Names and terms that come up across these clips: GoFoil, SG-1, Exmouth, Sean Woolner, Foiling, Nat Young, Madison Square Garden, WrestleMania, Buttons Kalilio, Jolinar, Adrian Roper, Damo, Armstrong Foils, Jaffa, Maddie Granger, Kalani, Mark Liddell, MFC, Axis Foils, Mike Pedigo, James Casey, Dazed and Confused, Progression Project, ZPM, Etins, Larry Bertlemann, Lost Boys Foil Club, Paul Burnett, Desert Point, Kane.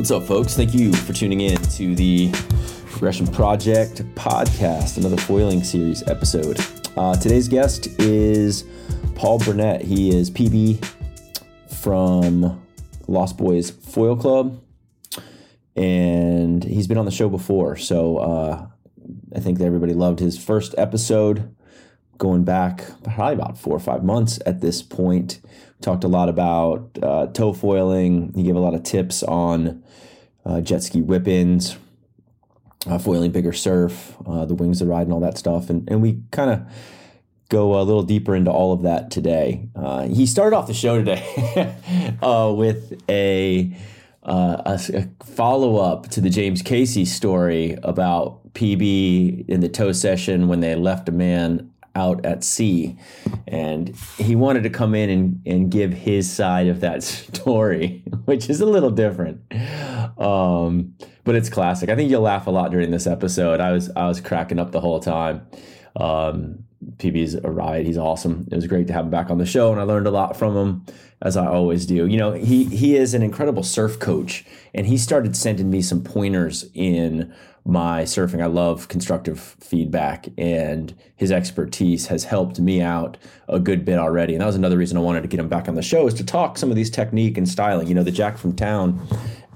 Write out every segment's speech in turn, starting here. What's up, folks? Thank you for tuning in to the Progression Project podcast, another foiling series episode. Today's guest is Paul Burnett. He is PB from Lost Boys Foil Club, and he's been on the show before, so I think that everybody loved his first episode going back probably about 4 or 5 months at this point. We talked a lot about tow foiling. He gave a lot of tips on jet ski whip-ins, foiling bigger surf, the wings to ride and all that stuff. And we kind of go a little deeper into all of that today. He started off the show today with a follow-up to the James Casey story about PB in the tow session when they left a man out at sea, and he wanted to come in and give his side of that story, which is a little different, but it's classic. I think you'll laugh a lot during this episode. I was cracking up the whole time. PB's a riot. He's awesome. It was great to have him back on the show, and I learned a lot from him, as I always do. You know, he is an incredible surf coach, and he started sending me some pointers in my surfing. I love constructive feedback, and his expertise has helped me out a good bit already. And that was another reason I wanted to get him back on the show, is to talk some of these technique and styling. You know, the Jack from Town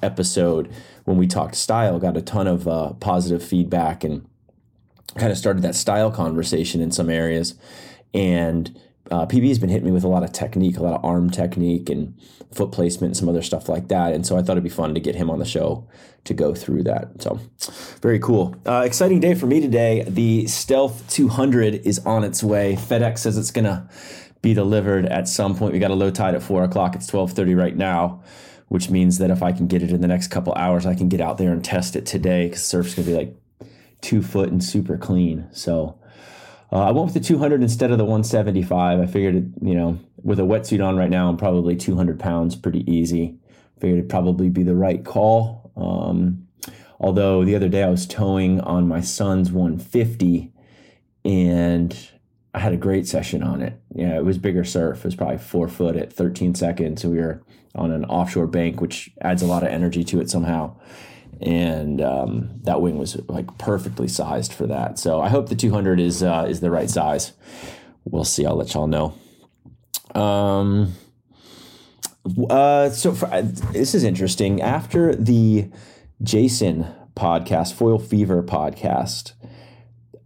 episode, when we talked style, got a ton of positive feedback and kind of started that style conversation in some areas. And PB has been hitting me with a lot of technique, a lot of arm technique and foot placement and some other stuff like that. And so I thought it'd be fun to get him on the show to go through that. So very cool. Exciting day for me today. The Stealth 200 is on its way. FedEx says it's going to be delivered at some point. We got a low tide at 4 o'clock. It's 12:30 right now, which means that if I can get it in the next couple hours, I can get out there and test it today, because surf's going to be like 2 foot and super clean. So I went with the 200 instead of the 175. I figured, you know, with a wetsuit on right now, I'm probably 200 pounds pretty easy. Figured it'd probably be the right call. Although the other day I was towing on my son's 150 and I had a great session on it. Yeah, it was bigger surf. It was probably 4 foot at 13 seconds. So we were on an offshore bank, which adds a lot of energy to it somehow. And that wing was like perfectly sized for that. So I hope the 200 is the right size. We'll see. I'll let y'all know. This is interesting. After the Jason podcast, Foil Fever podcast,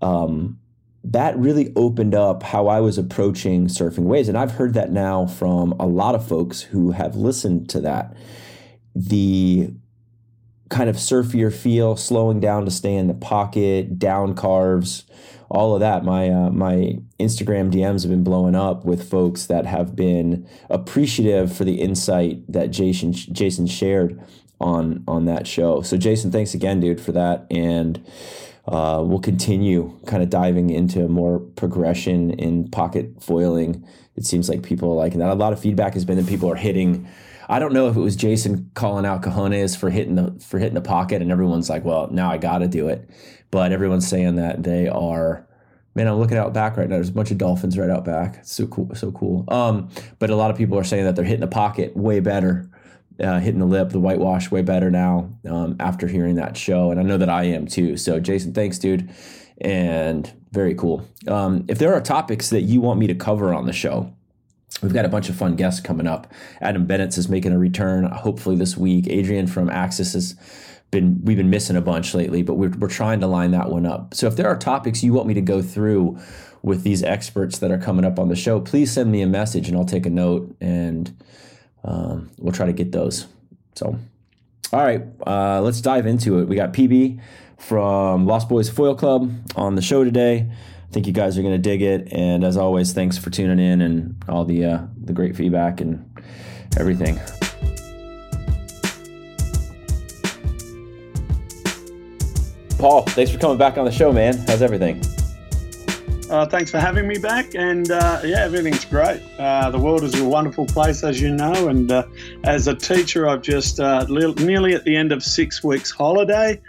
that really opened up how I was approaching surfing waves. And I've heard that now from a lot of folks who have listened to that. The kind of surfier feel, slowing down to stay in the pocket, down carves, all of that. My Instagram DMs have been blowing up with folks that have been appreciative for the insight that Jason shared on that show. So Jason, thanks again, dude, for that. And we'll continue kind of diving into more progression in pocket foiling. It seems like people are liking that. A lot of feedback has been that people are hitting. I don't know if it was Jason calling out cojones for hitting the pocket, and everyone's like, well, now I got to do it. But everyone's saying that they are, man, I'm looking out back right now. There's a bunch of dolphins right out back. It's so cool. So cool. But a lot of people are saying that they're hitting the pocket way better, hitting the lip, the whitewash way better now after hearing that show. And I know that I am too. So Jason, thanks, dude. And very cool. If there are topics that you want me to cover on the show, we've got a bunch of fun guests coming up. Adam Bennett's is making a return, hopefully this week. Adrian from Axis we've been missing a bunch lately, but we're trying to line that one up. So if there are topics you want me to go through with these experts that are coming up on the show, please send me a message and I'll take a note, and we'll try to get those. So, all right, let's dive into it. We got PB from Lost Boys Foil Club on the show today. I think you guys are going to dig it, and as always, thanks for tuning in and all the great feedback and everything. Paul, thanks for coming back on the show, man. How's everything? Thanks for having me back, and yeah, everything's great. The world is a wonderful place, as you know, and as a teacher, I've just nearly at the end of 6 weeks holiday,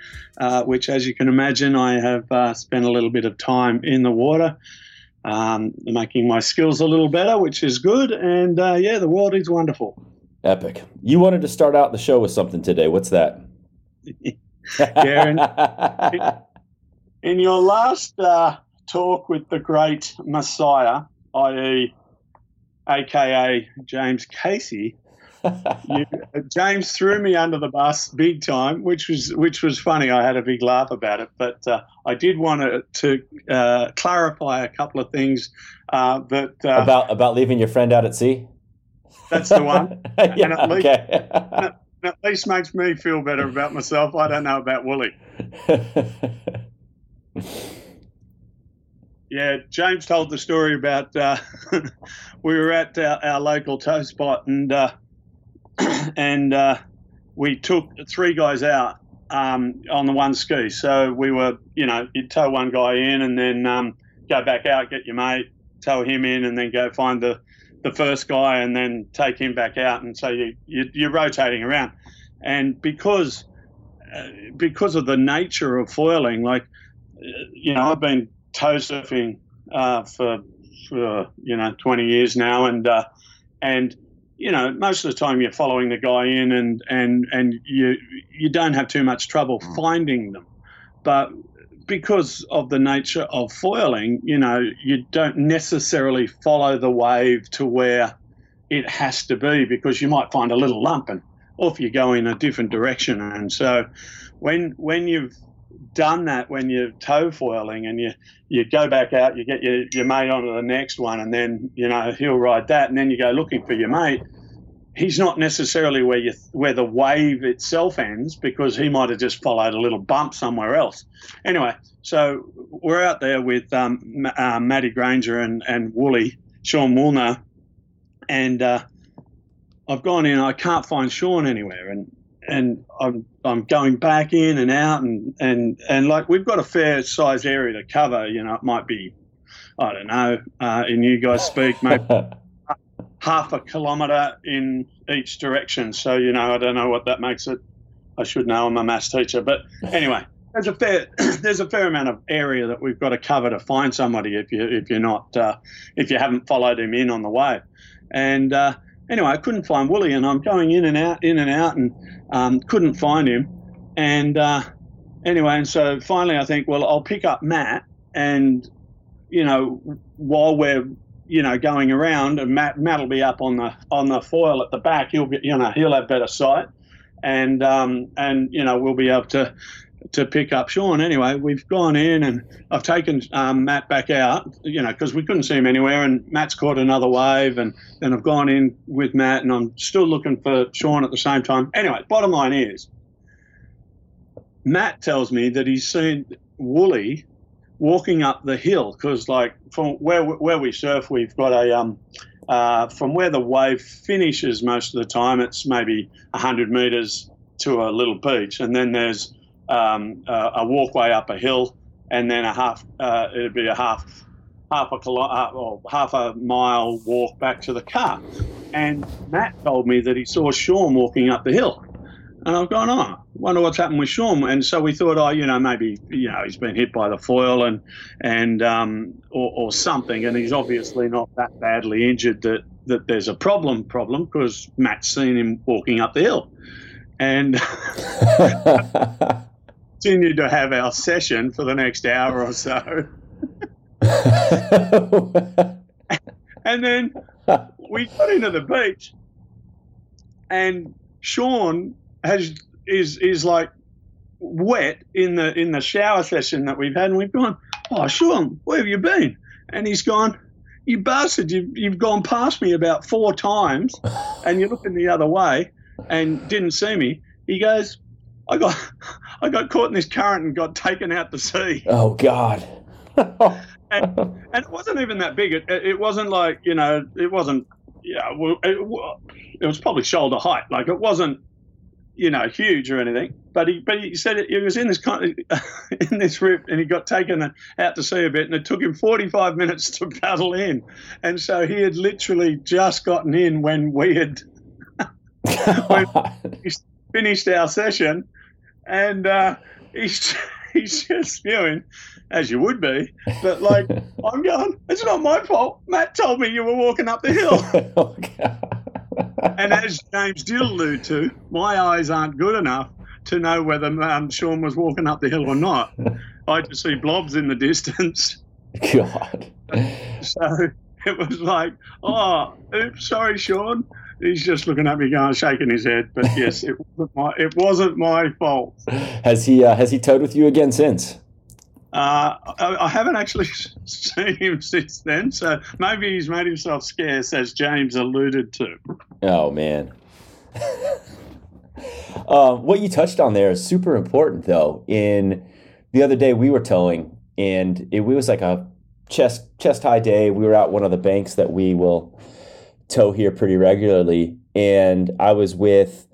which, as you can imagine, I have spent a little bit of time in the water, making my skills a little better, which is good. And yeah, the world is wonderful. Epic. You wanted to start out the show with something today. What's that? Darren, in your last talk with the great Messiah, i.e., aka James Casey, James threw me under the bus big time, which was funny. I had a big laugh about it, but I did want to clarify a couple of things that about leaving your friend out at sea. That's the one. Yeah, and at least, okay. At least makes me feel better about myself. I don't know about Wooly. Yeah, James told the story about we were at our local tow spot and we took three guys out on the one ski. So we were, you'd tow one guy in and then go back out, get your mate, tow him in, and then go find the first guy and then take him back out. And so you're rotating around. And because of the nature of foiling, I've been tow surfing for 20 years now, and most of the time you're following the guy in and you don't have too much trouble finding them. But because of the nature of foiling, you don't necessarily follow the wave to where it has to be, because you might find a little lump and off you go in a different direction. And so when you've done that, when you're tow foiling and you go back out, you get your mate onto the next one, and then he'll ride that, and then you go looking for your mate. He's not necessarily where the wave itself ends, because he might have just followed a little bump somewhere else. Anyway, so we're out there with Maddie Granger and Wooly, Sean Woolner, and I've gone in. I can't find Sean anywhere, and I'm going back in and out and we've got a fair size area to cover. It might be, I don't know, in you guys speak, maybe half a kilometre in each direction. So, I don't know what that makes it. I should know, I'm a maths teacher. But anyway, there's a fair amount of area that we've got to cover to find somebody if you haven't followed him in on the wave. And anyway, I couldn't find Wooly, and I'm going in and out, and couldn't find him. And so finally I think, well, I'll pick up Matt, and, while we're, going around, and Matt will be up on the foil at the back. He'll be, he'll have better sight, and we'll be able to pick up Sean. Anyway, we've gone in, and I've taken Matt back out, because we couldn't see him anywhere, and Matt's caught another wave, and then I've gone in with Matt, and I'm still looking for Sean at the same time. Anyway, bottom line is, Matt tells me that he's seen Wooly walking up the hill, because from where we surf, we've got a from where the wave finishes most of the time, it's maybe 100 metres to a little beach, and then there's a walkway up a hill, and then it'd be a half a mile walk back to the car. And Matt told me that he saw Sean walking up the hill, and I've gone, I wonder what's happened with Sean. And so we thought, maybe he's been hit by the foil or something, and he's obviously not that badly injured that there's a problem because Matt's seen him walking up the hill. And continued to have our session for the next hour or so. And then we got into the beach, and Sean is like wet in the shower session that we've had, and we've gone, "Oh, Sean, where have you been?" And he's gone, "You bastard, you've gone past me about four times, and you're looking the other way and didn't see me." He goes, I got caught in this current and got taken out to sea. Oh, God. and it wasn't even that big. It wasn't like, it wasn't, it was probably shoulder height. Like, it wasn't, huge or anything. But he said it was in this rift, and he got taken out to sea a bit, and it took him 45 minutes to paddle in. And so he had literally just gotten in when we had we finished our session, and he's just spewing, as you would be, but I'm going, it's not my fault. Matt told me you were walking up the hill. Oh, God. And as James did allude to, my eyes aren't good enough to know whether Sean was walking up the hill or not. I just see blobs in the distance. God. So it was like, oh, oops, sorry, Sean. He's just looking at me, going, shaking his head. But yes, it wasn't my fault. Has he towed with you again since? I haven't actually seen him since then, so maybe he's made himself scarce, as James alluded to. Oh, man. What you touched on there is super important, though. The other day we were towing, and it was like a chest-high day. We were out one of the banks that we will tow here pretty regularly, and I was with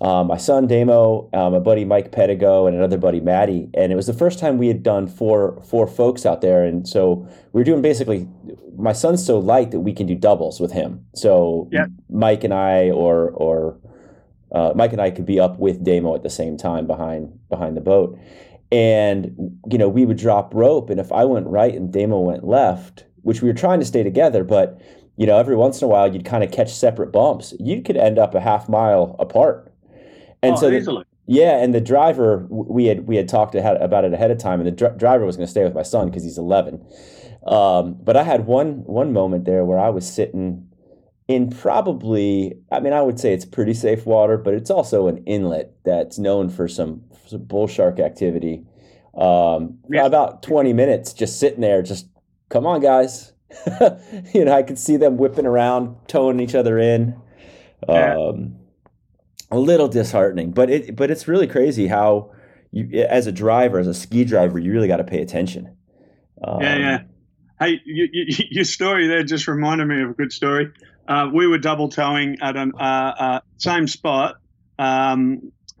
my son Damo, my buddy Mike Pedigo, and another buddy Maddie, and it was the first time we had done four folks out there, and so we were doing basically. My son's so light that we can do doubles with him, so yep. Mike and I or Mike and I could be up with Damo at the same time behind the boat, and you know we would drop rope, and if I went right and Damo went left, which we were trying to stay together, but you know, every once in a while, you'd kind of catch separate bumps. You could end up a half mile apart, and easily. And the driver, we had talked about it ahead of time, and the driver was going to stay with my son because he's 11. But I had one moment there where I was sitting in probably, I mean, I would say it's pretty safe water, but it's also an inlet that's known for some bull shark activity. About 20 minutes, just sitting there, just come on, guys. You know, I could see them whipping around, towing each other in. A little disheartening, but it's really crazy how you, as a driver, as a ski driver, you really got to pay attention. Hey, your story there just reminded me of a good story. We were double towing at an same spot at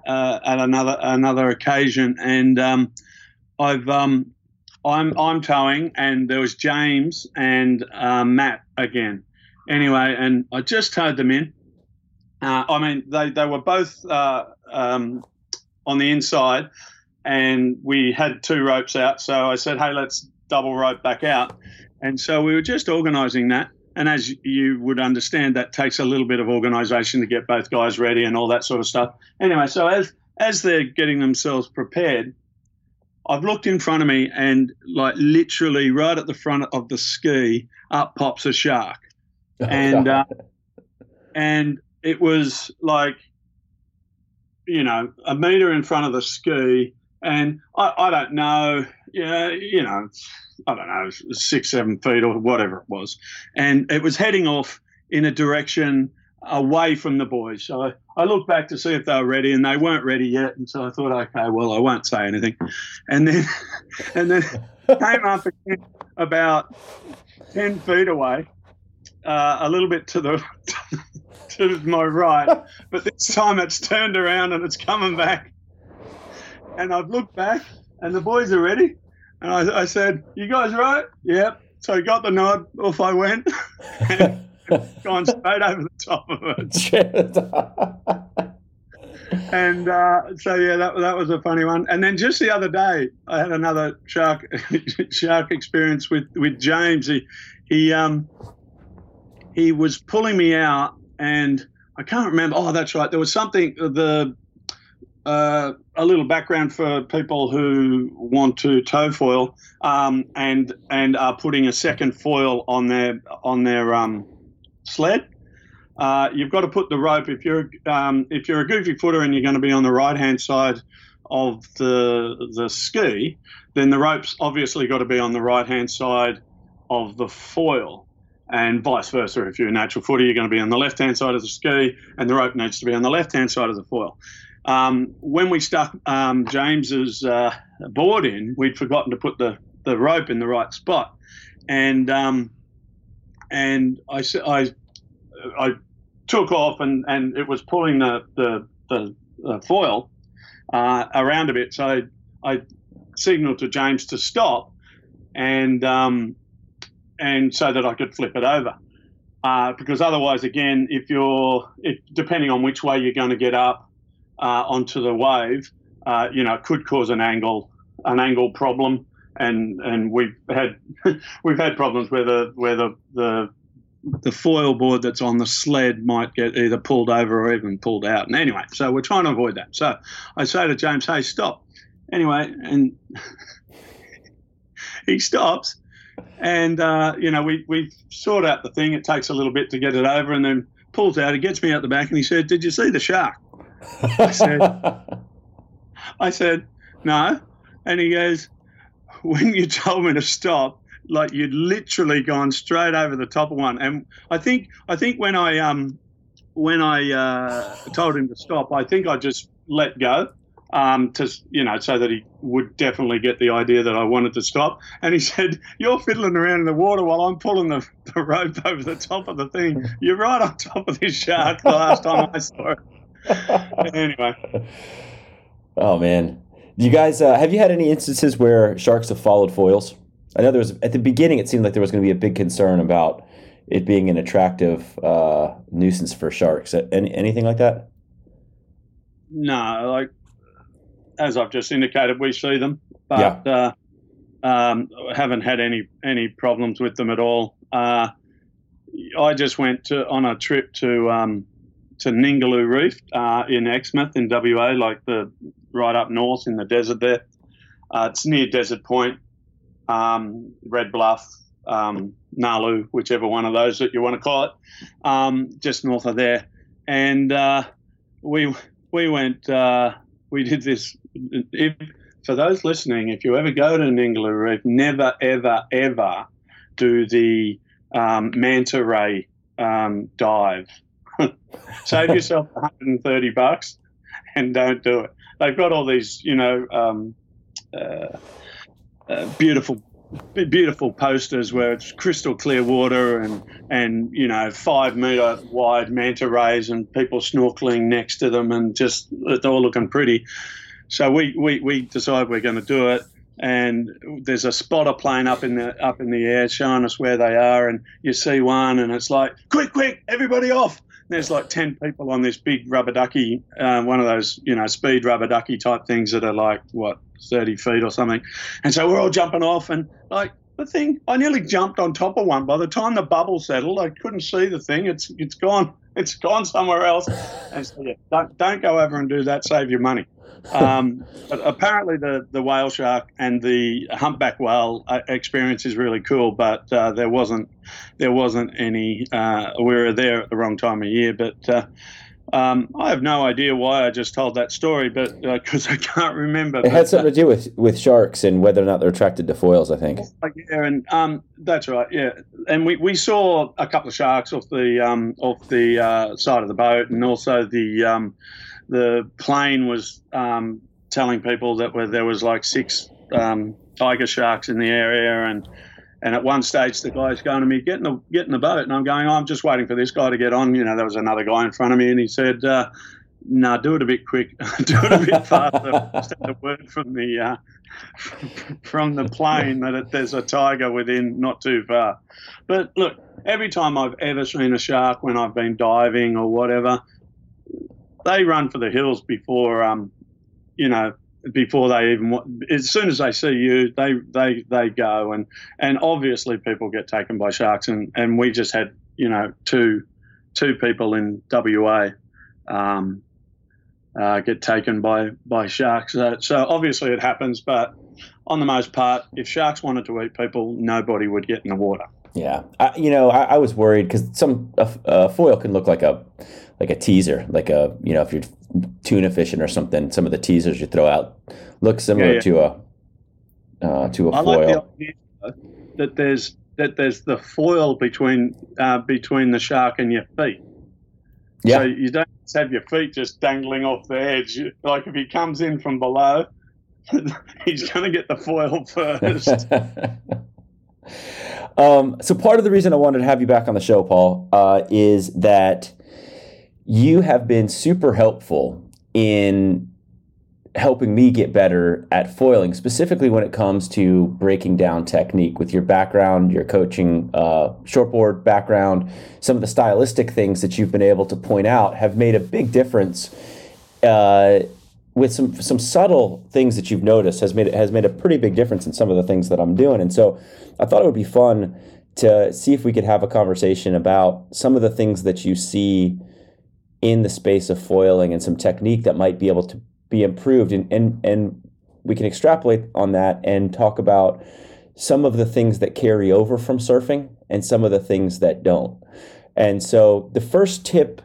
another occasion, and I'm towing, and there was James and Matt again. Anyway, and I just towed them in. I mean, they were both on the inside, and we had two ropes out. So I said, hey, let's double rope back out. And so we were just organising that. And as you would understand, that takes a little bit of organisation to get both guys ready and all that sort of stuff. Anyway, so as they're getting themselves prepared, I've looked in front of me and, like, literally right at the front of the ski, up pops a shark. And it was, like, you know, a metre in front of the ski. And I don't know, I don't know, 6-7 feet or whatever it was. And it was heading off in a direction away from the boys. So I looked back to see if they were ready, and they weren't ready yet. And so I thought, okay, well, I won't say anything. And then came up again about 10 feet away, a little bit to my right. But this time it's turned around and it's coming back. And I've looked back, and the boys are ready. And I said, you guys right? Yep. So I got the nod. Off I went. And gone straight over the top of it. And so, yeah, that was a funny one. And then just the other day, I had another shark experience with James. He was pulling me out, and I can't remember. Oh, that's right. There was something, a little background for people who want to tow foil and are putting a second foil on their sled. You've got to put the rope if you're a goofy footer and you're going to be on the right hand side of the ski, then the rope's obviously got to be on the right hand side of the foil, and vice versa. If you're a natural footer, you're going to be on the left hand side of the ski, and the rope needs to be on the left hand side of the foil. When we stuck James's board in, we'd forgotten to put the rope in the right spot, and I took off, and it was pulling the foil around a bit. So I signalled to James to stop, and so that I could flip it over, because otherwise, again, if depending on which way you're going to get up onto the wave, it could cause an angle problem, and we've had problems where the the foil board that's on the sled might get either pulled over or even pulled out. And anyway, so we're trying to avoid that. So I say to James, hey, stop. Anyway, and he stops. And, you know, we sort out the thing. It takes a little bit to get it over, and then pulls out. He gets me out the back, and he said, did you see the shark? I said, no. And he goes, when you told me to stop, like you'd literally gone straight over the top of one. And I think when I told him to stop, I think I just let go. To, you know, so that he would definitely get the idea that I wanted to stop. And he said, you're fiddling around in the water while I'm pulling the rope over the top of the thing. You're right on top of this shark the last time I saw it. Anyway. Oh, man. You guys, have you had any instances where sharks have followed foils? I know there was, at the beginning, it seemed like there was going to be a big concern about it being an attractive nuisance for sharks. Anything like that? No, like, as I've just indicated, we see them, but yeah. Haven't had any problems with them at all. I just went on a trip to Ningaloo Reef in Exmouth in WA, like the right up north in the desert there. It's near Desert Point, Red Bluff, Nalu, whichever one of those that you want to call it, just north of there. And we went. We did this. If, for those listening, if you ever go to Ningaloo Reef, never, ever, ever do the manta ray dive. Save yourself $130 and don't do it. They've got all these, you know, beautiful posters where it's crystal clear water and you know, 5 meter wide manta rays and people snorkeling next to them and just it's all looking pretty. So we decide we're going to do it, and there's a spotter plane up in the air showing us where they are, and you see one and it's like, quick, everybody off. And there's like 10 people on this big rubber ducky, one of those, you know, speed rubber ducky type things that are like, what, 30 feet or something. And so we're all jumping off, and like the thing, I nearly jumped on top of one. By the time the bubble settled, I couldn't see the thing. It's gone somewhere else. And so, yeah, don't go over and do that. Save your money. But apparently the whale shark and the humpback whale experience is really cool, but there wasn't any. We were there at the wrong time of year, but I have no idea why I just told that story, but because I can't remember. It had something to do with sharks and whether or not they're attracted to foils, I think. Yeah, and that's right. Yeah, and we saw a couple of sharks off the side of the boat, and also the plane was telling people that there was like six tiger sharks in the area, and at one stage the guy's going to me, get in the boat, and I'm going, I'm just waiting for this guy to get on. You know, there was another guy in front of me, and he said, "No, do it a bit quick, do it a bit faster." Just had a word from the plane that there's a tiger within not too far. But look, every time I've ever seen a shark when I've been diving or whatever, they run for the hills before they even. As soon as they see you, they go, and obviously people get taken by sharks, and we just had, you know, two people in WA get taken by sharks. So obviously it happens, but on the most part, if sharks wanted to eat people, nobody would get in the water. Yeah, I was worried because some foil can look like a teaser, like a, you know, if you're tuna fishing or something, some of the teasers you throw out look similar to a foil. I like the idea that there's the foil between the shark and your feet. Yeah. So you don't have your feet just dangling off the edge. Like if he comes in from below, he's going to get the foil first. So part of the reason I wanted to have you back on the show, Paul, is that you have been super helpful in helping me get better at foiling, specifically when it comes to breaking down technique with your background, your coaching, shortboard background. Some of the stylistic things that you've been able to point out have made a big difference with some subtle things that you've noticed has made a pretty big difference in some of the things that I'm doing. And so I thought it would be fun to see if we could have a conversation about some of the things that you see in the space of foiling and some technique that might be able to be improved. And we can extrapolate on that and talk about some of the things that carry over from surfing and some of the things that don't. And so the first tip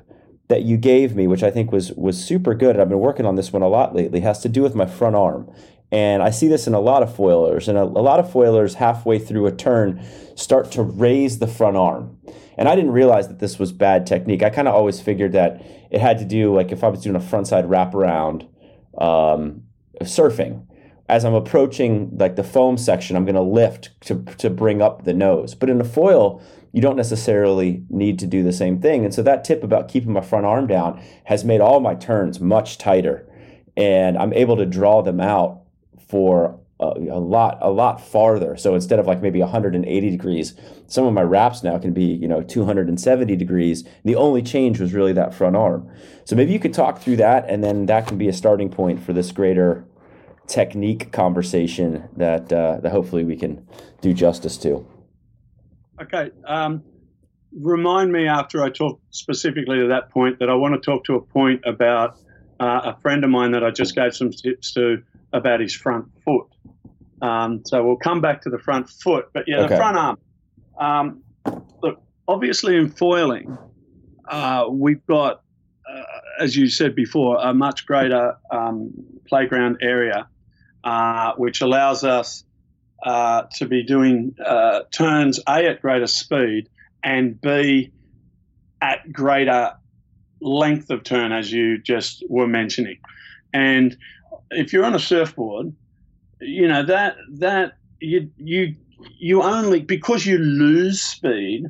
that you gave me, which I think was super good, and I've been working on this one a lot lately, has to do with my front arm. And I see this in a lot of foilers, and a lot of foilers halfway through a turn start to raise the front arm. And I didn't realize that this was bad technique. I kind of always figured that it had to do, like if I was doing a frontside wraparound surfing, as I'm approaching like the foam section, I'm going to lift to bring up the nose. But in a foil, you don't necessarily need to do the same thing. And so that tip about keeping my front arm down has made all my turns much tighter, and I'm able to draw them out for a lot farther. So instead of like maybe 180 degrees, some of my wraps now can be, 270 degrees. The only change was really that front arm. So maybe you could talk through that, and then that can be a starting point for this greater technique conversation that hopefully we can do justice to. Okay. Remind me after I talk specifically to that point that I want to talk to a point about a friend of mine that I just gave some tips to about his front foot. So we'll come back to the front foot, but yeah, okay. The front arm. Look, obviously in foiling, we've got, as you said before, a much greater playground area, which allows us to be doing turns, A, at greater speed, and B, at greater length of turn, as you just were mentioning. And if you're on a surfboard, that you only, because you lose speed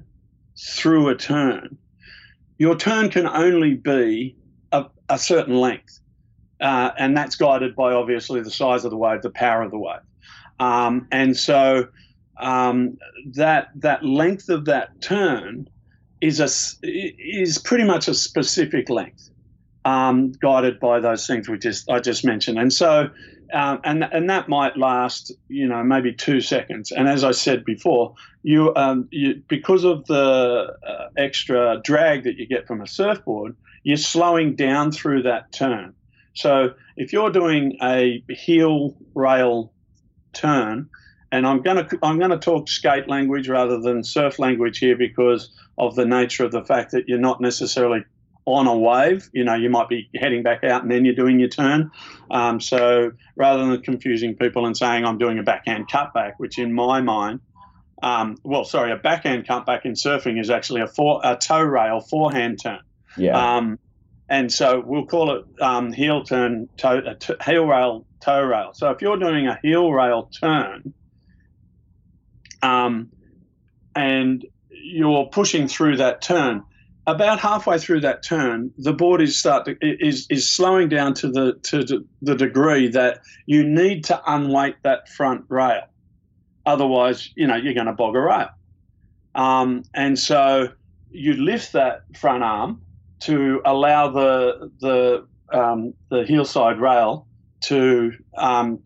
through a turn, your turn can only be a certain length, and that's guided by obviously the size of the wave, the power of the wave, and so that length of that turn is pretty much a specific length. Guided by those things I just mentioned. And so, and that might last, maybe 2 seconds. And as I said before, you because of the extra drag that you get from a surfboard, you're slowing down through that turn. So if you're doing a heel rail turn, and I'm going to talk skate language rather than surf language here because of the nature of the fact that you're not necessarily on a wave, you might be heading back out and then you're doing your turn. So rather than confusing people and saying I'm doing a backhand cutback, which in my mind, a backhand cutback in surfing is actually a toe rail forehand turn. Yeah. And so we'll call it heel rail, toe rail. So if you're doing a heel rail turn, and you're pushing through that turn, about halfway through that turn, the board is slowing down to the degree that you need to unweight that front rail. Otherwise, you're going to bog a rail. And so you lift that front arm to allow the heel side rail to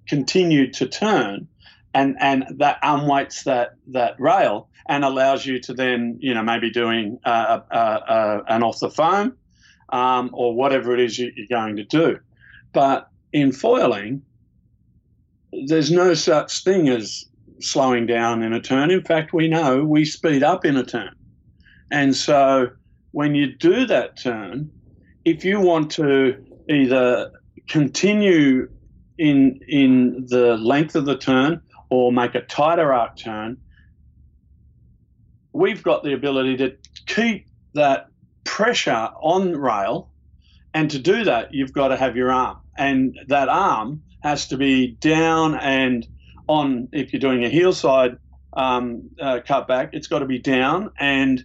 continue to turn, and that unweights that rail. And allows you to then, maybe doing an off the foam or whatever it is you're going to do. But in foiling, there's no such thing as slowing down in a turn. In fact, we know we speed up in a turn. And so when you do that turn, if you want to either continue in the length of the turn or make a tighter arc turn, we've got the ability to keep that pressure on rail, and to do that, you've got to have your arm, and that arm has to be down and on. If you're doing a heel side cutback, it's got to be down and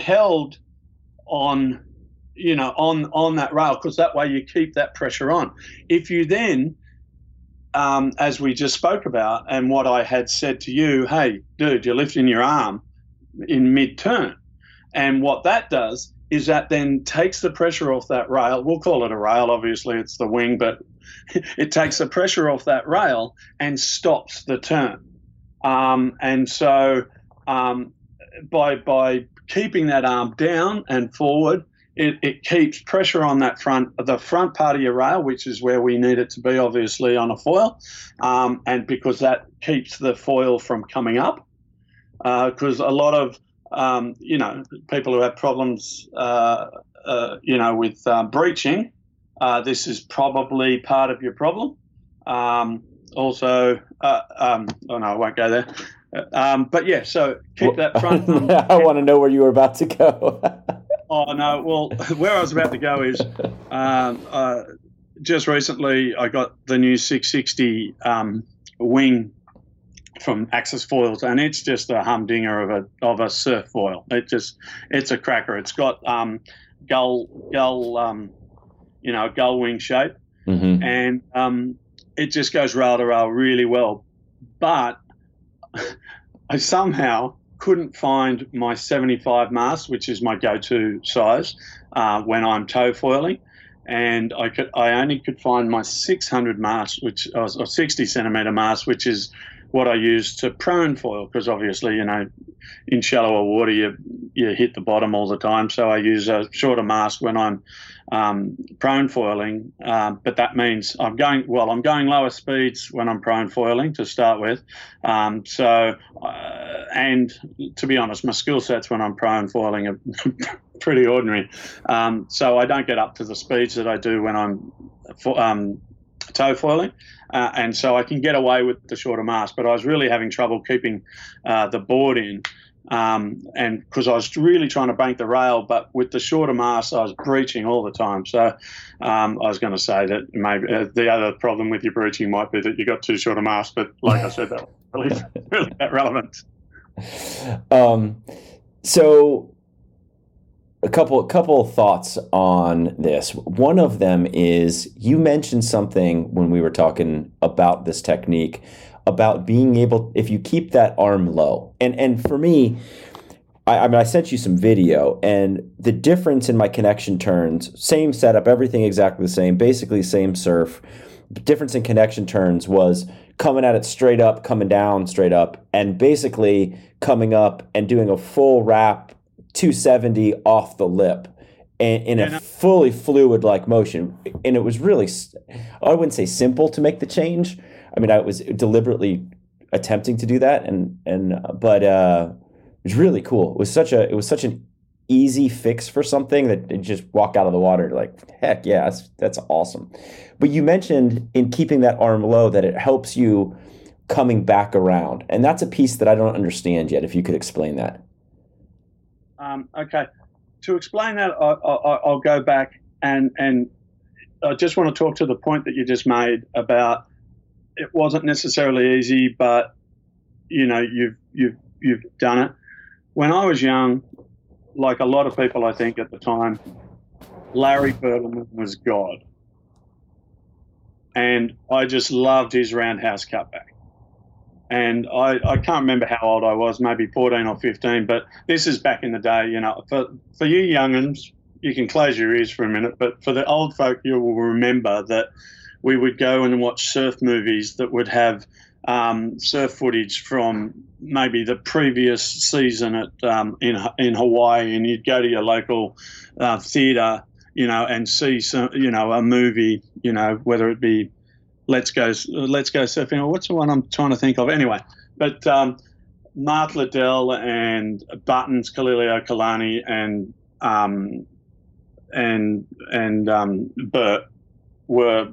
held on, on that rail, because that way you keep that pressure on. If you then, as we just spoke about, and what I had said to you, hey, dude, you're lifting your arm in mid-turn. And what that does is that then takes the pressure off that rail. We'll call it a rail, obviously it's the wing, but it takes the pressure off that rail and stops the turn. And so by keeping that arm down and forward, it keeps pressure on that front part of your rail, which is where we need it to be, obviously, on a foil, and because that keeps the foil from coming up. Because a lot of people who have problems with breaching, this is probably part of your problem. I won't go there. But yeah, so keep that front. I want to know where you were about to go. Oh no, well, where I was about to go is just recently I got the new 660 wing from Axis Foils, and it's just a humdinger of a surf foil. It's a cracker. It's got gull wing shape, mm-hmm. and it just goes rail to rail really well. But I somehow couldn't find my 75 mast, which is my go-to size when I'm toe foiling, and I only could find my 600 mast, which was a 60 centimeter mast, which is what I use to prone foil, because obviously, in shallower water you hit the bottom all the time. So I use a shorter mast when I'm prone foiling, but that means I'm going lower speeds when I'm prone foiling to start with. And to be honest, my skill sets when I'm prone foiling are pretty ordinary. So I don't get up to the speeds that I do when I'm toe foiling, and so I can get away with the shorter mast, but I was really having trouble keeping the board in, and because I was really trying to bank the rail, but with the shorter mast I was breaching all the time. So I was going to say that maybe the other problem with your breaching might be that you got too short a mast, but like I said, that was really not relevant. So A couple thoughts on this. One of them is you mentioned something when we were talking about this technique about being able, if you keep that arm low. And for me, I sent you some video, and the difference in my connection turns, same setup, everything exactly the same, basically same surf. The difference in connection turns was coming at it straight up, coming down straight up, and basically coming up and doing a full wrap 270 off the lip and in a fully fluid like motion. And it was really, I wouldn't say simple to make the change. I mean, I was deliberately attempting to do that, but it was really cool. It was such an easy fix for something that you just walk out of the water like, heck yeah, that's awesome. But you mentioned in keeping that arm low that it helps you coming back around, and that's a piece that I don't understand yet, if you could explain that. Okay, to explain that, I'll go back and I just want to talk to the point that you just made about it wasn't necessarily easy, but you've done it. When I was young, like a lot of people, I think at the time, Larry Bertlemann was God, and I just loved his roundhouse cutback. And I can't remember how old I was, maybe 14 or 15, but this is back in the day, For you young'uns, you can close your ears for a minute, but for the old folk, you will remember that we would go and watch surf movies that would have surf footage from maybe the previous season at in Hawaii, and you'd go to your local theatre, and see some, a movie, whether it be Let's Go Surfing, or what's the one I'm trying to think of? Anyway, but Mark Liddell and Buttons, Kalilio, Kalani, and Bert were,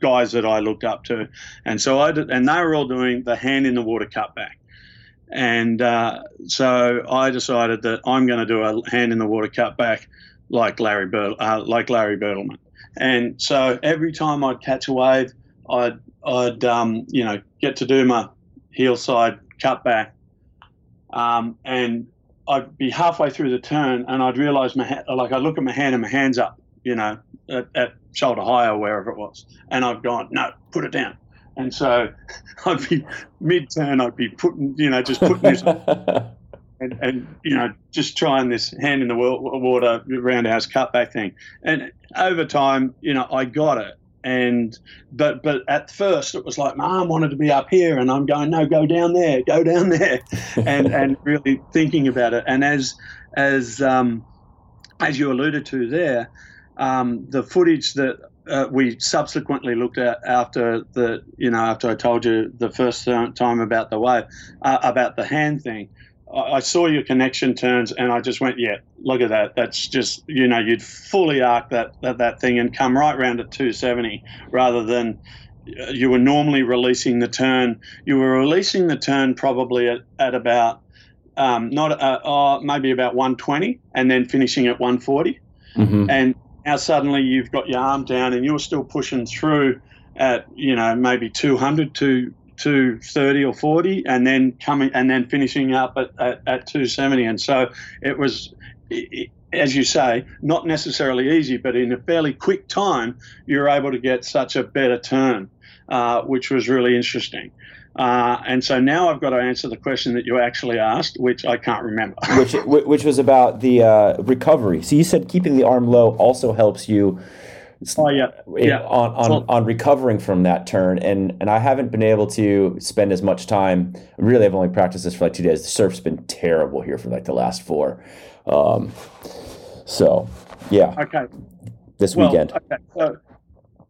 guys that I looked up to, and so and they were all doing the hand in the water cutback, and so I decided that I'm going to do a hand in the water cutback like Larry Bertlemann. And so every time I'd catch a wave, I'd get to do my heel side cutback, and I'd be halfway through the turn, and I'd realise I look at my hand and my hand's up, at shoulder high or wherever it was, and I've gone, no, put it down. And so I'd be mid-turn, I'd be putting this And just trying this hand in the water roundhouse cutback thing. And over time, I got it. And but at first it was like my arm wanted to be up here, and I'm going, no, go down there, go down there, and really thinking about it. And as you alluded to there, the footage that we subsequently looked at after the, you know, after I told you the first time about the wave, about the hand thing, I saw your connection turns and I just went, yeah, look at that. That's just, you know, you'd fully arc that thing and come right round at 270 rather than you were normally releasing the turn. You were releasing the turn probably at about maybe about 120 and then finishing at 140. Mm-hmm. And now suddenly you've got your arm down and you're still pushing through at, you know, maybe 200 to 230 or 40 and then coming and then finishing up at 270. And so it was, as you say, not necessarily easy, but in a fairly quick time you're able to get such a better turn, which was really interesting. And so now I've got to answer the question that you actually asked, which I can't remember. which was about the recovery. So you said keeping the arm low also helps you. Oh, yeah. Yeah. On recovering from that turn, and I haven't been able to spend as much time. Really, I've only practiced this for like 2 days. The surf's been terrible here for like the last 4. So, yeah. Okay. This weekend. Okay. So,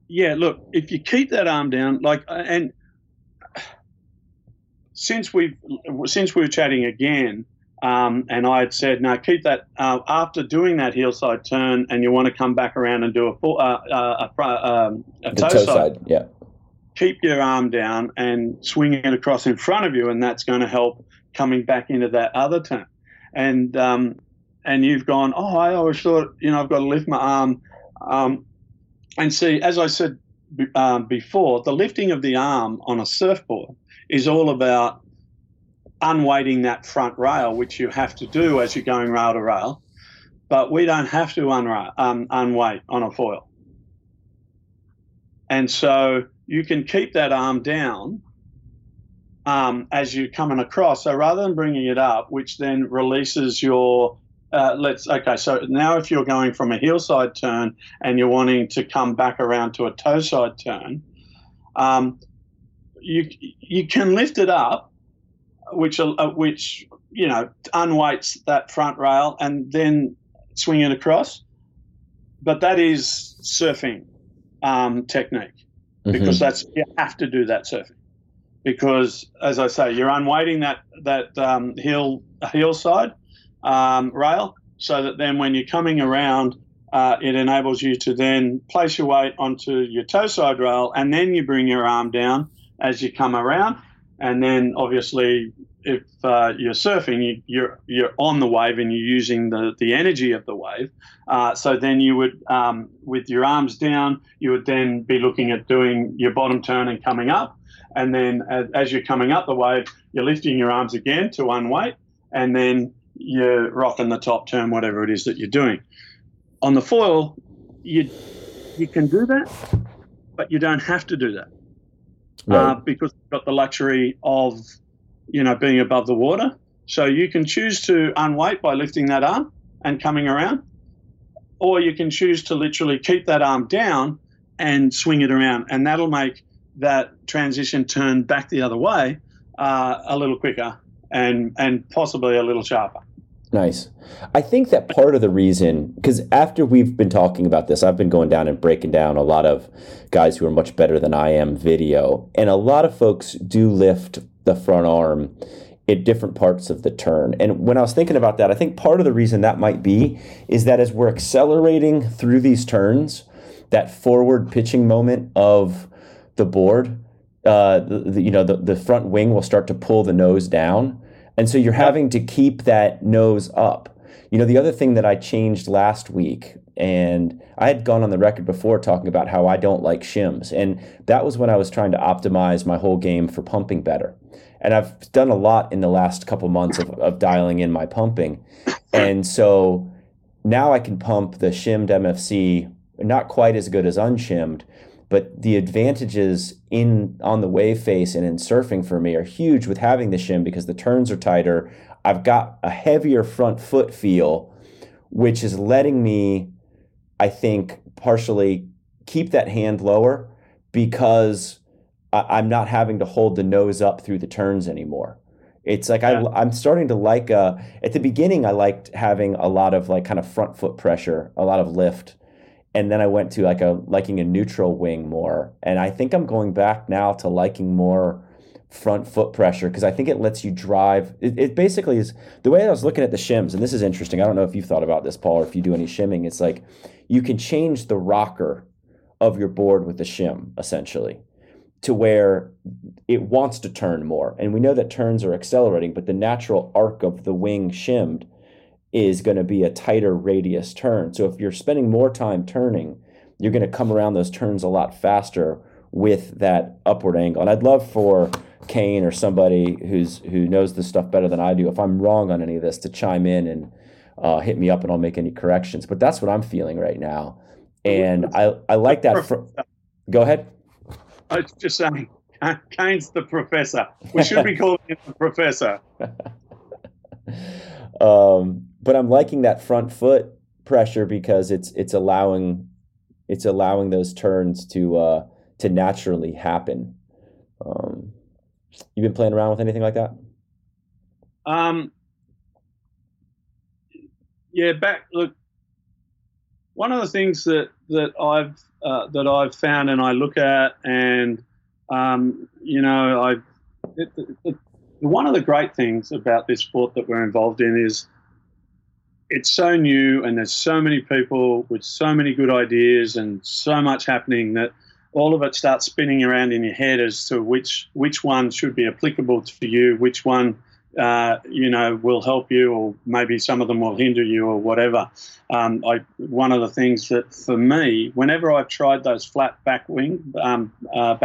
yeah, look, if you keep that arm down, like, and since we were chatting again, and I had said, no, keep that after doing that heel side turn, and you want to come back around and do a toe side. Yeah. Keep your arm down and swing it across in front of you, and that's going to help coming back into that other turn. And you've gone, oh, I always thought, you know, I've got to lift my arm. And see, as I said before, the lifting of the arm on a surfboard is all about unweighting that front rail, which you have to do as you're going rail to rail, but we don't have to unweight on a foil. And so you can keep that arm down as you're coming across. So rather than bringing it up, which then releases your so now if you're going from a heel side turn and you're wanting to come back around to a toe side turn, you can lift it up, which you know, unweights that front rail and then swing it across. But that is surfing technique, because that's, you have to do that surfing, because as I say, you're unweighting that heel side rail, so that then when you're coming around, it enables you to then place your weight onto your toe side rail, and then you bring your arm down as you come around. And then, obviously, if you're surfing, you're on the wave and you're using the energy of the wave. So then you would, with your arms down, you would then be looking at doing your bottom turn and coming up. And then as you're coming up the wave, you're lifting your arms again to unweight, and then you're rocking the top turn, whatever it is that you're doing. On the foil, you can do that, but you don't have to do that. Right. Because you've got the luxury of, you know, being above the water. So you can choose to unweight by lifting that arm and coming around, or you can choose to literally keep that arm down and swing it around, and that'll make that transition turn back the other way a little quicker and possibly a little sharper. Nice. I think that part of the reason, because after we've been talking about this, I've been going down and breaking down a lot of guys who are much better than I am video, and a lot of folks do lift the front arm at different parts of the turn. And when I was thinking about that, I think part of the reason that might be is that as we're accelerating through these turns, that forward pitching moment of the board, the front wing will start to pull the nose down. And so you're having to keep that nose up. You know, the other thing that I changed last week, and I had gone on the record before talking about how I don't like shims, and that was when I was trying to optimize my whole game for pumping better. And I've done a lot in the last couple months of dialing in my pumping. And so now I can pump the shimmed MFC, not quite as good as unshimmed, but the advantages on the wave face and in surfing for me are huge with having the shim, because the turns are tighter. I've got a heavier front foot feel, which is letting me, I think, partially keep that hand lower because I'm not having to hold the nose up through the turns anymore. It's like I'm starting to like at the beginning I liked having a lot of like kind of front foot pressure, a lot of lift. And then I went to liking a neutral wing more. And I think I'm going back now to liking more front foot pressure because I think it lets you drive. It basically is the way I was looking at the shims, and this is interesting. I don't know if you've thought about this, Paul, or if you do any shimming. It's like you can change the rocker of your board with the shim, essentially, to where it wants to turn more. And we know that turns are accelerating, but the natural arc of the wing shimmed is going to be a tighter radius turn. So if you're spending more time turning, you're going to come around those turns a lot faster with that upward angle. And I'd love for Kane or somebody who knows this stuff better than I do, if I'm wrong on any of this, to chime in and hit me up and I'll make any corrections. But that's what I'm feeling right now. And I like that. Go ahead. I was just saying, Kane's the professor. We should be calling him the professor. But I'm liking that front foot pressure because it's allowing those turns to naturally happen. You've been playing around with anything like that? Yeah. Look, one of the things that I've found and I look at, and one of the great things about this sport that we're involved in is it's so new and there's so many people with so many good ideas and so much happening that all of it starts spinning around in your head as to which one should be applicable to you, which one will help you, or maybe some of them will hinder you or whatever. One of the things that for me, whenever I've tried those flat back tail wings, I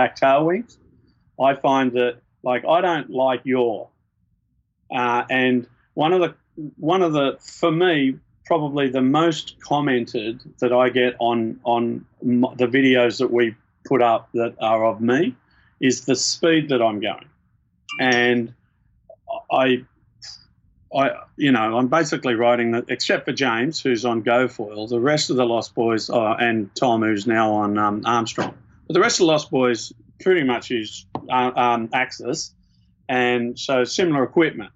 find that I don't like yaw. And one of the, for me, probably the most commented that I get on the videos that we put up that are of me is the speed that I'm going. And I'm basically writing that, except for James, who's on GoFoil, the rest of the Lost Boys, and Tom, who's now on Armstrong, but the rest of the Lost Boys pretty much use Axis, and so similar equipment.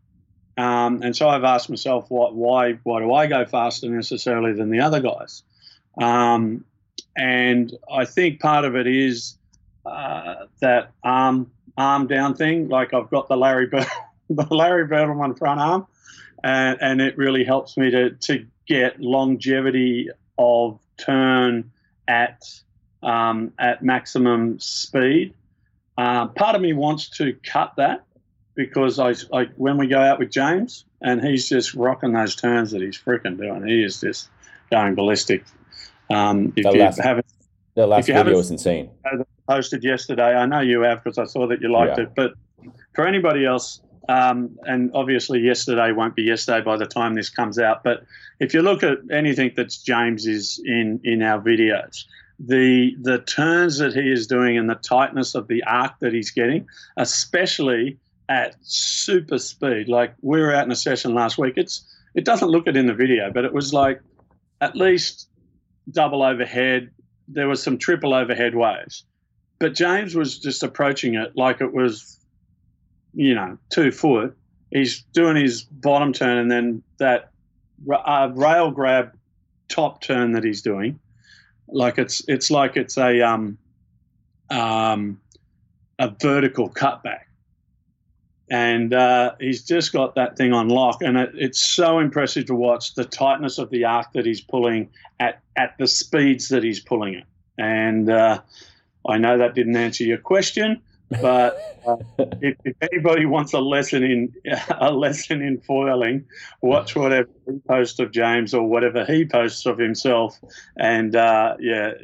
And so I've asked myself, why do I go faster necessarily than the other guys? And I think part of it is that arm down thing. Like I've got the Larry Bertlemann front arm, and it really helps me to get longevity of turn at maximum speed. Part of me wants to cut that because I when we go out with James and he's just rocking those turns that he's freaking doing, he is just going ballistic. The last video was insane. Posted yesterday, I know you have because I saw that you liked it. But for anybody else, and obviously yesterday won't be yesterday by the time this comes out. But if you look at anything that's James is in our videos, the turns that he is doing and the tightness of the arc that he's getting, especially at super speed. Like we were out in a session last week. It doesn't look it in the video, but it was like at least double overhead. There was some triple overhead waves. But James was just approaching it like it was, 2 foot. He's doing his bottom turn and then that rail grab top turn that he's doing. Like it's a vertical cutback, and he's just got that thing on lock, and it's so impressive to watch the tightness of the arc that he's pulling at the speeds that he's pulling it. And I know that didn't answer your question, but if anybody wants a lesson in foiling, watch whatever he posts of James or whatever he posts of himself, and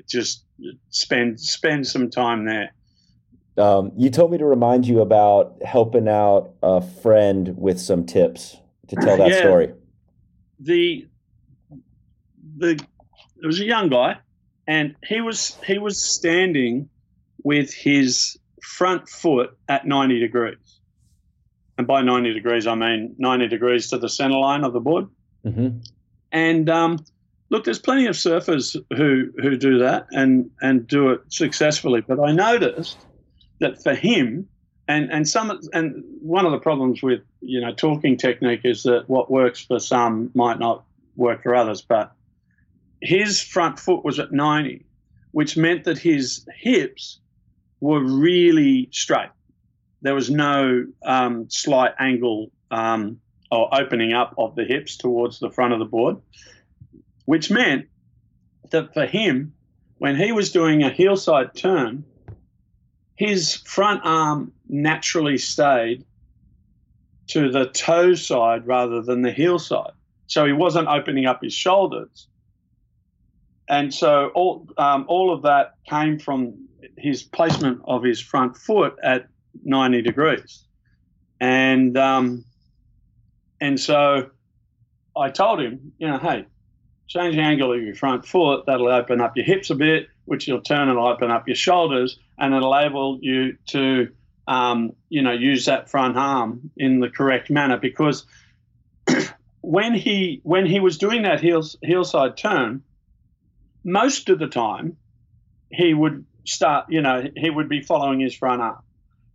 just spend some time there. You told me to remind you about helping out a friend with some tips to tell that story. There was a young guy, and he was standing with his front foot at 90 degrees. And by 90 degrees, I mean 90 degrees to the center line of the board. Mm-hmm. And Look, there's plenty of surfers who do that and do it successfully. But I noticed that for him, and one of the problems with, you know, talking technique is that what works for some might not work for others. But his front foot was at 90, which meant that his hips were really straight. There was no slight angle or opening up of the hips towards the front of the board, which meant that for him, when he was doing a heelside turn, his front arm naturally stayed to the toe side rather than the heel side. So he wasn't opening up his shoulders. And so all of that came from his placement of his front foot at 90 degrees. And so I told him, you know, hey, change the angle of your front foot. That'll open up your hips a bit, which you'll turn and open up your shoulders, and it'll enable you to, you know, use that front arm in the correct manner. Because when he was doing that heelside turn, most of the time he would start, you know, he would be following his front arm.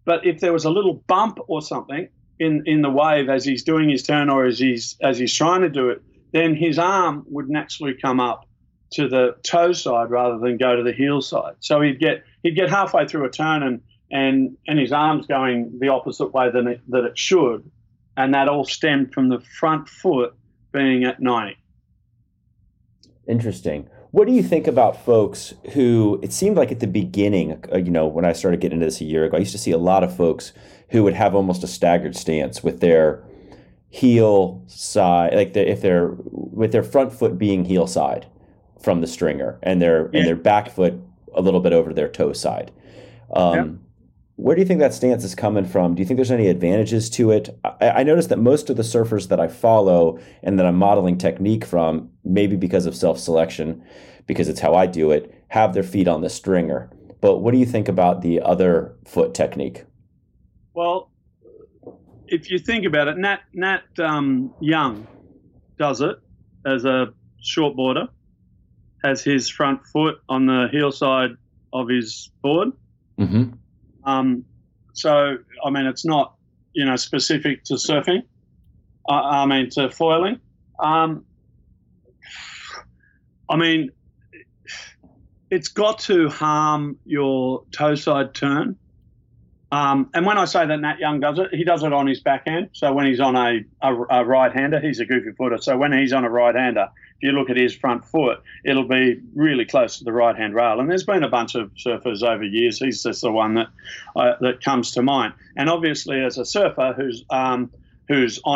But if there was a little bump or something in the wave as he's doing his turn or as he's trying to do it, then his arm would naturally come up to the toe side rather than go to the heel side. So he'd get halfway through a turn and his arm's going the opposite way than that it should, and that all stemmed from the front foot being at 90. Interesting. What do you think about folks who, it seemed like at the beginning, you know, when I started getting into this a year ago, I used to see a lot of folks who would have almost a staggered stance with their heel side, like with their front foot being heel side from the stringer, and their back foot a little bit over their toe side. Where do you think that stance is coming from? Do you think there's any advantages to it? I noticed that most of the surfers that I follow and that I'm modeling technique from, maybe because of self-selection, because it's how I do it, have their feet on the stringer. But what do you think about the other foot technique? Well, if you think about it, Nat Young does it as a short boarder, has his front foot on the heel side of his board. Mm-hmm. So, I mean, it's not, you know, specific to surfing, to foiling. I mean, it's got to harm your toe side turn. And when I say that Nat Young does it, he does it on his backhand. So when he's on a right-hander, he's a goofy footer. So when he's on a right-hander, if you look at his front foot, it'll be really close to the right-hand rail. And there's been a bunch of surfers over years. He's just the one that comes to mind. And obviously, as a surfer who's on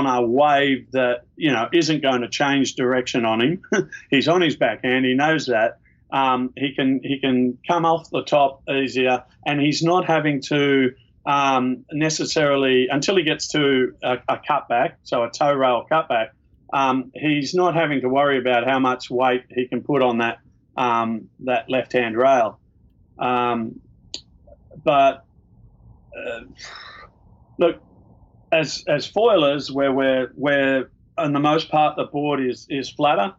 a wave that, you know, isn't going to change direction on him, he's on his backhand. He knows that. He can come off the top easier, and he's not having to. Necessarily, until he gets to a cutback, so a toe rail cutback, he's not having to worry about how much weight he can put on that left-hand rail. But look, as foilers, where on the most part the board is flatter,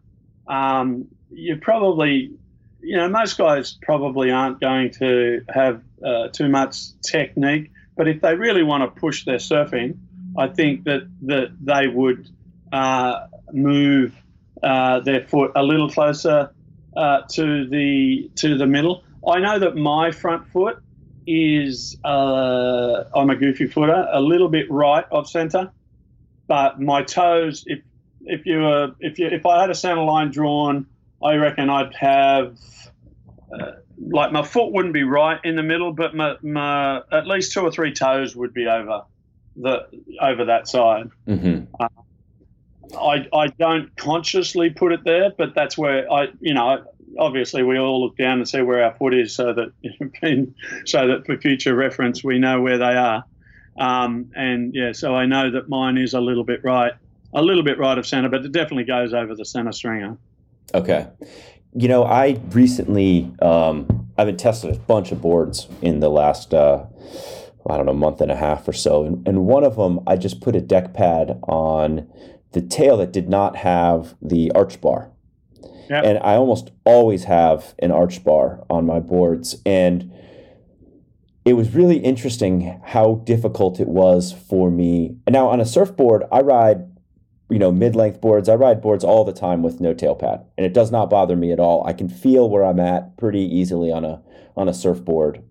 you probably. You know, most guys probably aren't going to have too much technique, but if they really want to push their surfing, I think that they would move their foot a little closer to the middle. I know that my front foot is I'm a goofy footer, a little bit right of centre, but my toes. If I had a centre line drawn. I reckon I'd have, like my foot wouldn't be right in the middle, but my at least two or three toes would be over that side. Mm-hmm. I don't consciously put it there, but that's where obviously we all look down and see where our foot is so that for future reference we know where they are. So I know that mine is a little bit right of centre, but it definitely goes over the centre stringer. Okay. You know, I recently, I've been testing a bunch of boards in the last, month and a half or so. And one of them, I just put a deck pad on the tail that did not have the arch bar. Yep. And I almost always have an arch bar on my boards. And it was really interesting how difficult it was for me. And now on a surfboard, I ride, you know, mid-length boards. I ride boards all the time with no tail pad, and it does not bother me at all. I can feel where I'm at pretty easily on a surfboard.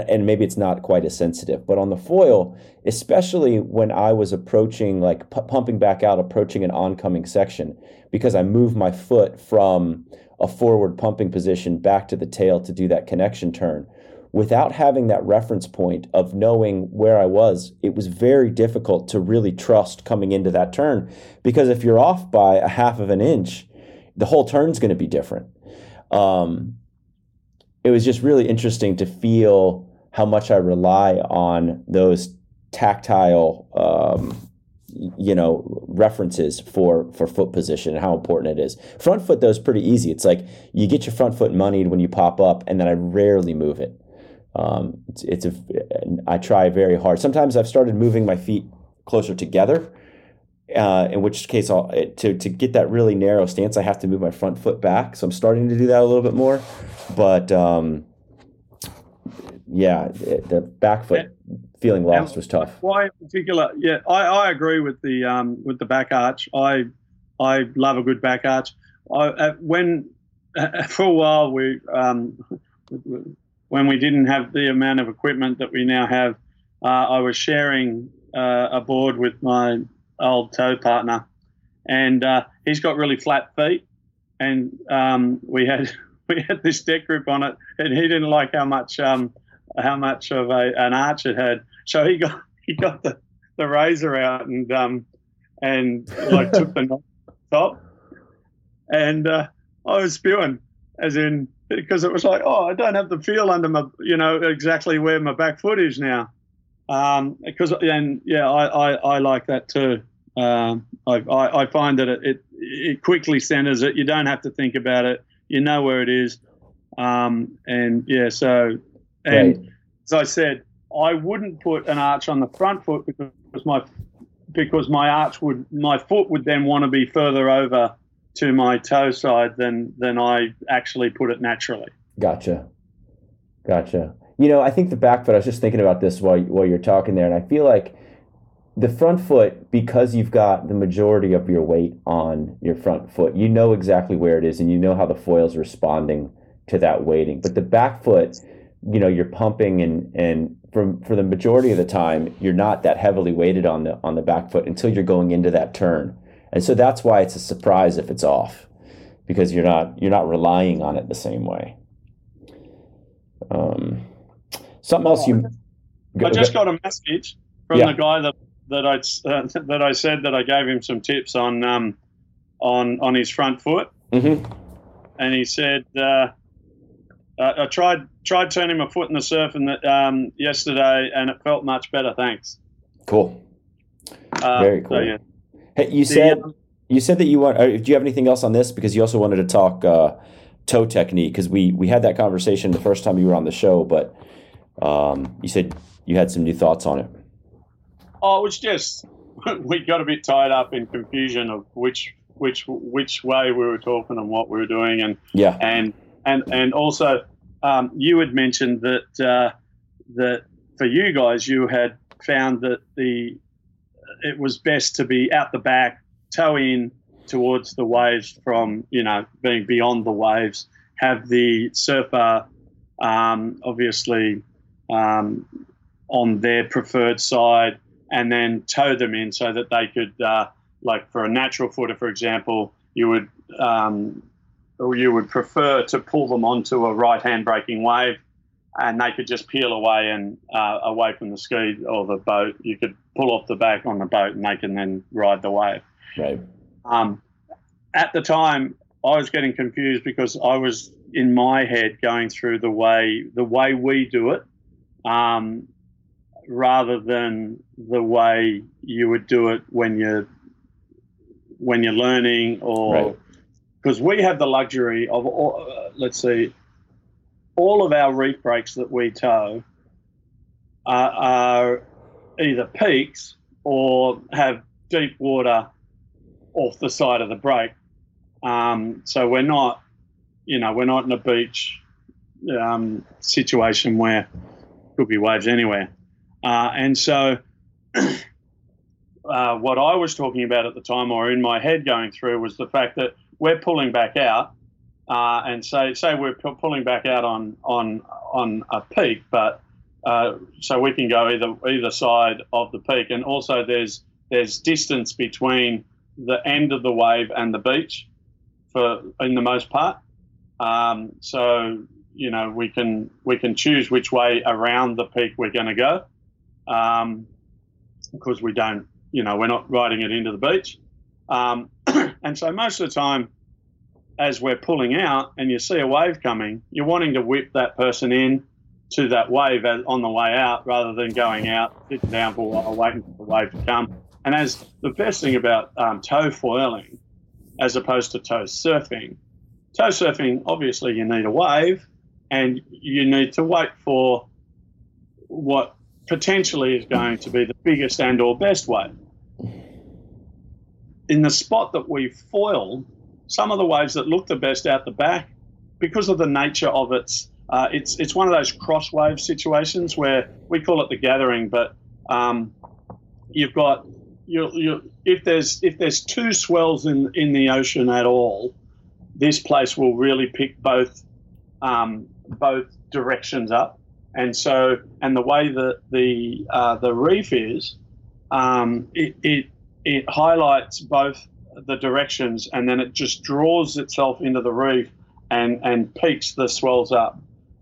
And maybe it's not quite as sensitive, but on the foil, especially when I was approaching, like pumping back out, approaching an oncoming section, because I moved my foot from a forward pumping position back to the tail to do that connection turn, without having that reference point of knowing where I was, it was very difficult to really trust coming into that turn, because if you're off by 1/2 of an inch, the whole turn's going to be different. It was just really interesting to feel how much I rely on those tactile, references for foot position and how important it is. Front foot, though, is pretty easy. It's like you get your front foot moneyed when you pop up, and then I rarely move it. I try very hard. Sometimes I've started moving my feet closer together, in which case to get that really narrow stance, I have to move my front foot back. So I'm starting to do that a little bit more, but the back foot feeling lost was tough. Why in particular? Yeah, I agree with the back arch. I love a good back arch. For a while we when we didn't have the amount of equipment that we now have, I was sharing a board with my old tow partner, and he's got really flat feet, and we had this deck grip on it, and he didn't like how much of an arch it had, so he got the razor out and like took the top, and I was spewing, as in, because it was like, I don't have the feel under my, exactly where my back foot is now. I like that too. I find that it quickly centers it. You don't have to think about it. You know where it is. Right. As I said, I wouldn't put an arch on the front foot because my foot would then want to be further over to my toe side than I actually put it naturally. Gotcha. I think the back foot, I was just thinking about this while you're talking there, and I feel like the front foot, because you've got the majority of your weight on your front foot, you know exactly where it is, and you know how the foil's responding to that weighting. But the back foot, you're pumping, and for the majority of the time, you're not that heavily weighted on the back foot until you're going into that turn. And so that's why it's a surprise if it's off, because you're not relying on it the same way. Something else you. I just got a message from the guy that I said that I gave him some tips on his front foot, mm-hmm. and he said I tried turning my foot in the surf yesterday, and it felt much better. Thanks. Cool. Very cool. So, yeah. Hey, you said that you want. Do you have anything else on this? Because you also wanted to talk toe technique, because we had that conversation the first time you were on the show, but you said you had some new thoughts on it. Oh, it was just we got a bit tied up in confusion of which way we were talking and what we were doing, and also you had mentioned that for you guys you had found that it was best to be out the back, toe in towards the waves from, being beyond the waves, have the surfer obviously on their preferred side, and then tow them in so that they could, like for a natural footer, for example, you would prefer to pull them onto a right-hand breaking wave, and they could just peel away and away from the ski or the boat. You could pull off the back on the boat, and they can then ride the wave. Right. At the time, I was getting confused because I was in my head going through the way we do it, rather than the way you would do it when you're learning, or because right. we have the luxury of all of our reef breaks that we tow are either peaks or have deep water off the side of the break. So we're not, you know, we're not in a beach situation where could be waves anywhere. And so what I was talking about at the time, or in my head going through, was the fact that we're pulling back out, and say we're pulling back out on a peak, but so we can go either side of the peak, and also there's distance between the end of the wave and the beach, for in the most part. So you know we can choose which way around the peak we're going to go, because we don't, you know, we're not riding it into the beach. And so most of the time, as we're pulling out and you see a wave coming, you're wanting to whip that person in to that wave on the way out, rather than going out, sitting down for a while, waiting for the wave to come. And as the best thing about tow foiling, as opposed to tow surfing, obviously you need a wave and you need to wait for what potentially is going to be the biggest and or best wave. In the spot that we foiled, some of the waves that looked the best out the back, because of the nature of it's one of those cross wave situations where we call it the gathering, but you've got if there's two swells in the ocean at all, this place will really pick both directions up, and the way that the reef is, it highlights both the directions, and then it just draws itself into the reef and peaks the swells up,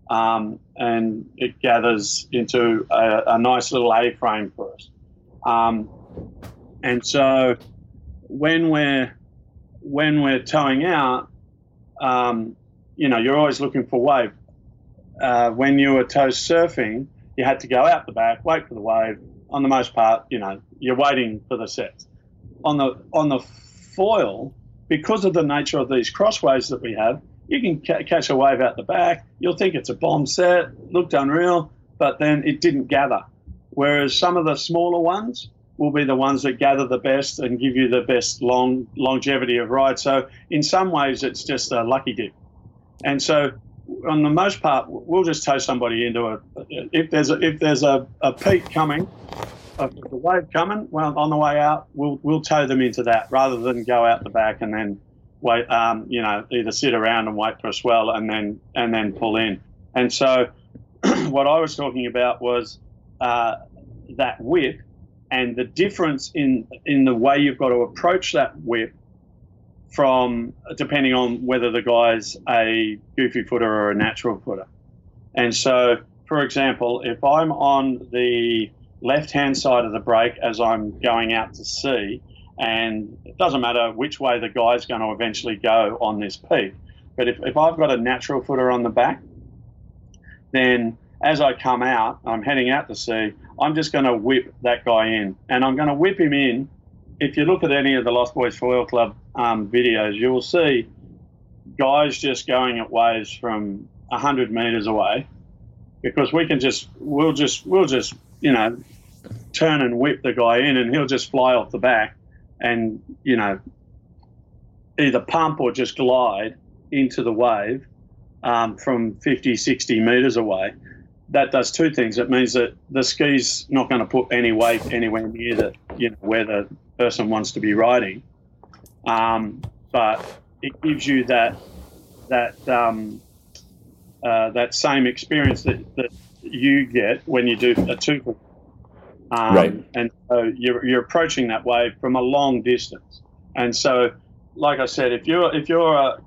and it gathers into a nice little A-frame for us. And so when we're towing out, you know, you're always looking for wave. When you were tow surfing, you had to go out the back, wait for the wave. On the most part, you know, you're waiting for the sets. On the foil, because of the nature of these crosswaves that we have, you can catch a wave out the back. You'll think it's a bomb set, looked unreal, but then it didn't gather. Whereas some of the smaller ones will be the ones that gather the best and give you the best longevity of ride. So in some ways, it's just a lucky dip. And so on the most part, we'll just tow somebody into a – if there's a peak coming, the wave coming, well, on the way out, we'll tow them into that, rather than go out the back and then wait, you know, either sit around and wait for a swell and then pull in. And so what I was talking about was that whip, and the difference in the way you've got to approach that whip, from depending on whether the guy's a goofy footer or a natural footer. And so, for example, if I'm on the left-hand side of the break as I'm going out to sea, and it doesn't matter which way the guy's going to eventually go on this peak, but if I've got a natural footer on the back, then as I come out, I'm heading out to sea, I'm just going to whip that guy in. And I'm going to whip him in. If you look at any of the Lost Boys Foil Club videos, you will see guys just going at waves from 100 metres away, because we'll just you know, turn and whip the guy in, and he'll just fly off the back and, you know, either pump or just glide into the wave from 50, 60 metres away. That does two things. It means that the ski's not going to put any weight anywhere near the, you know, where the person wants to be riding, but it gives you that same experience that you get when you do a two-foot, right. And so you're approaching that wave from a long distance. And so, like I said, if you're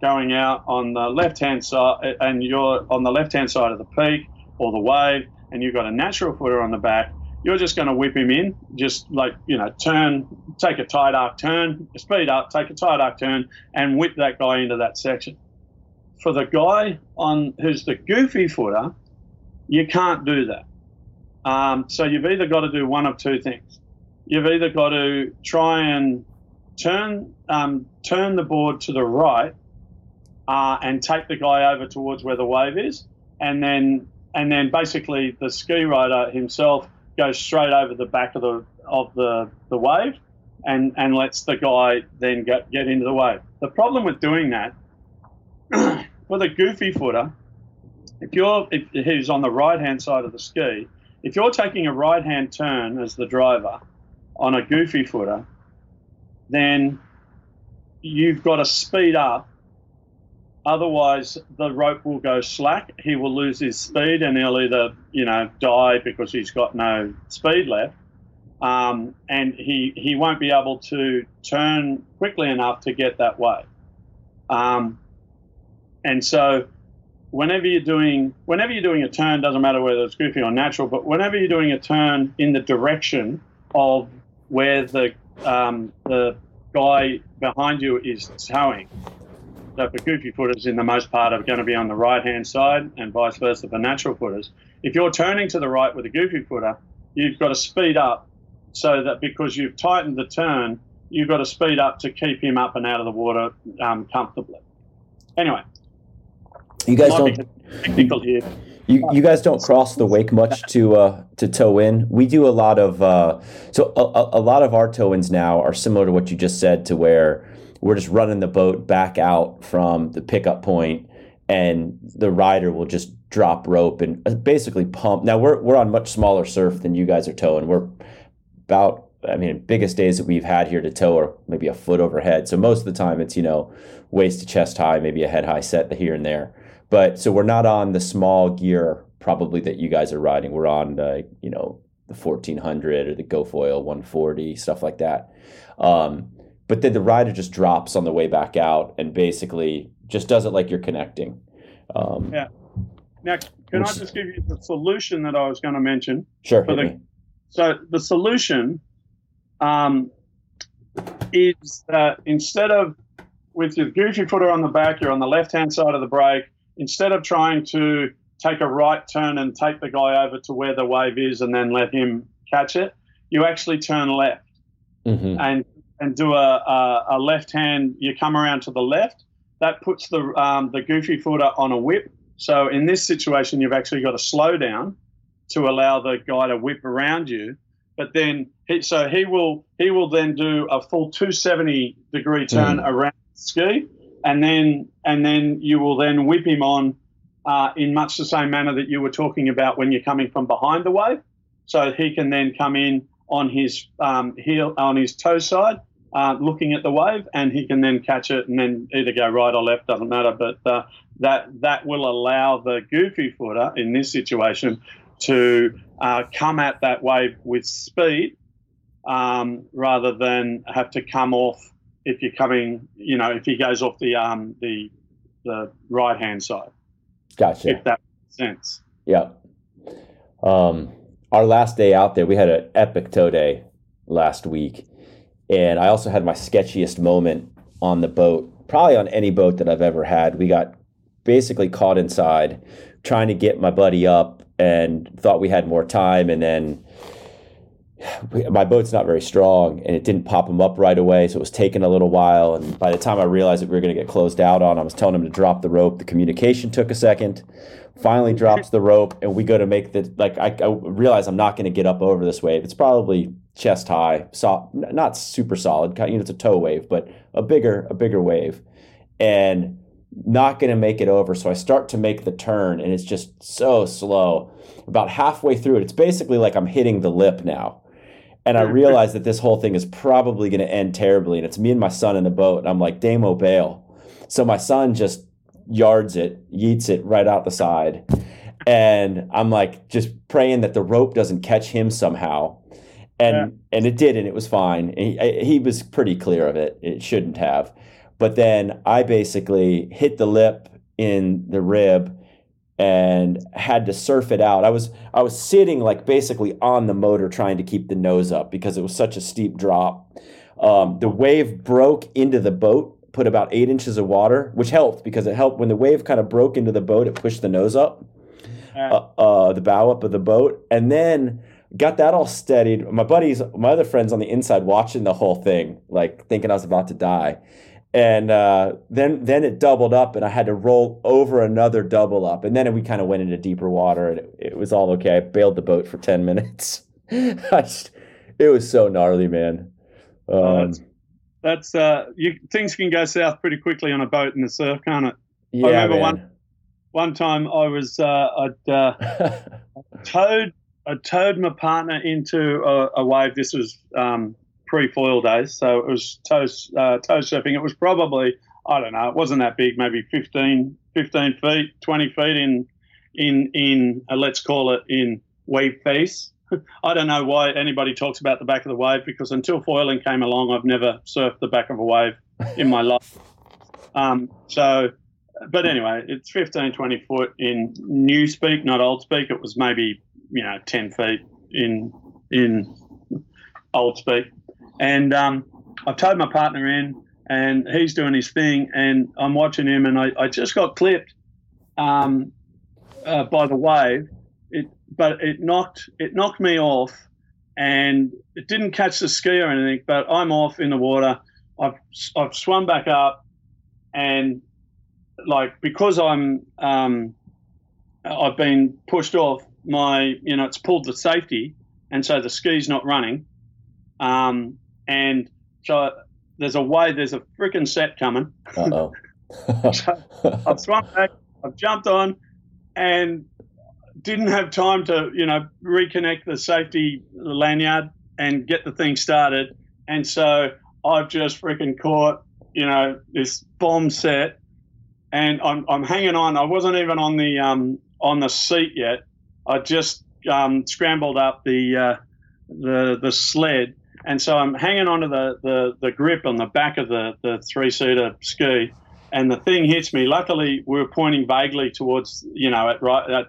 going out on the left-hand side, and you're on the left-hand side of the peak or the wave, and you've got a natural footer on the back, you're just going to whip him in, just like, you know, turn, take a tight arc turn, speed up, take a tight arc turn, and whip that guy into that section. For the guy who's the goofy footer, you can't do that. So you've either got to do one of two things. You've either got to try and turn the board to the right and take the guy over towards where the wave is, and then basically the ski rider himself goes straight over the back of the wave and lets the guy then get into the wave. The problem with doing that, for the goofy footer, if he's on the right-hand side of the ski, if you're taking a right-hand turn as the driver on a goofy footer, then you've got to speed up. Otherwise, the rope will go slack. He will lose his speed, and he'll either, die because he's got no speed left, and he won't be able to turn quickly enough to get that way. And so, whenever you're doing a turn, doesn't matter whether it's goofy or natural, but whenever you're doing a turn in the direction of where the guy behind you is towing. So for goofy footers, in the most part, are going to be on the right-hand side, and vice versa for natural footers. If you're turning to the right with a goofy footer, you've got to speed up so that because you've tightened the turn, you've got to speed up to keep him up and out of the water comfortably. Anyway, you guys don't technical here. You guys don't cross the wake much to tow in. We do a lot of so a lot of our tow ins now are similar to what you just said, to where we're just running the boat back out from the pickup point, and the rider will just drop rope and basically pump. Now we're on much smaller surf than you guys are towing. We're about, biggest days that we've had here to tow are maybe a foot overhead. So most of the time it's, waist to chest high, maybe a head high set here and there. But so we're not on the small gear probably that you guys are riding. We're on the 1400 or the GoFoil 140, stuff like that. But then the rider just drops on the way back out and basically just does it like you're connecting. Yeah. Now, I just give you the solution that I was going to mention? Sure. So the solution is that instead of with your goofy footer on the back, you're on the left-hand side of the break, instead of trying to take a right turn and take the guy over to where the wave is and then let him catch it, you actually turn left. Mm-hmm. And do a left hand. You come around to the left. That puts the goofy footer on a whip. So in this situation, you've actually got to slow down to allow the guy to whip around you. But then he will then do a full 270 degree turn around the ski, and then you will then whip him on in much the same manner that you were talking about when you're coming from behind the wave. So he can then come in on his heel, on his toe side, looking at the wave, and he can then catch it and then either go right or left, doesn't matter. But that will allow the goofy footer in this situation to come at that wave with speed, rather than have to come off if you're coming. If he goes off the right hand side. Gotcha. If that makes sense. Yeah. Our last day out there, we had an epic tow day last week, and I also had my sketchiest moment on the boat, probably on any boat that I've ever had. We got basically caught inside trying to get my buddy up and thought we had more time, and then my boat's not very strong, and it didn't pop him up right away, so it was taking a little while, and by the time I realized that we were going to get closed out on, I was telling him to drop the rope. The communication took a second. Finally drops the rope, and we go to make the, I realize I'm not going to get up over this wave. It's probably chest high, not super solid, it's a tow wave, but a bigger wave, and not going to make it over. So I start to make the turn, and it's just so slow. About halfway through it, it's basically like I'm hitting the lip now. And I realized that this whole thing is probably going to end terribly. And it's me and my son in the boat. And I'm like, Damo, bail. So my son just yeets it right out the side. And I'm like just praying that the rope doesn't catch him somehow. And it did, and it was fine. He was pretty clear of it. It shouldn't have. But then I basically hit the lip in the rib and had to surf it out. I was sitting basically on the motor trying to keep the nose up because it was such a steep drop. The wave broke into the boat, put about 8 inches of water, which helped because it helped when the wave kind of broke into the boat, it pushed the nose up, the bow up of the boat, and then got that all steadied. My other friends on the inside watching the whole thing, thinking I was about to die. And then it doubled up, and I had to roll over another double up. And then we kind of went into deeper water, and it was all okay. I bailed the boat for 10 minutes. It was so gnarly, man. That's things can go south pretty quickly on a boat in the surf, can't it? Yeah, I remember one time I was I towed my partner into a wave. This was pre-foil days, so it was tow surfing. It was probably, I don't know, it wasn't that big, maybe 15 feet, 20 feet in let's call it in wave piece. I don't know why anybody talks about the back of the wave, because until foiling came along, I've never surfed the back of a wave in my life. But anyway, it's 15, 20 foot in new speak, not old speak. It was maybe, 10 feet in old speak. And I've towed my partner in, and he's doing his thing, and I'm watching him, and I just got clipped by the wave. It knocked me off, and it didn't catch the ski or anything. But I'm off in the water. I've swum back up, and because I'm I've been pushed off. It's pulled the safety, and so the ski's not running. And so there's a frickin' set coming. Uh-oh. So I've swum back. I've jumped on, and didn't have time to, reconnect the safety lanyard and get the thing started. And so I've just freaking caught, this bomb set, and I'm hanging on. I wasn't even on the seat yet. I just scrambled up the sled, and so I'm hanging onto the grip on the back of the three-seater ski. And the thing hits me. Luckily, we were pointing vaguely towards,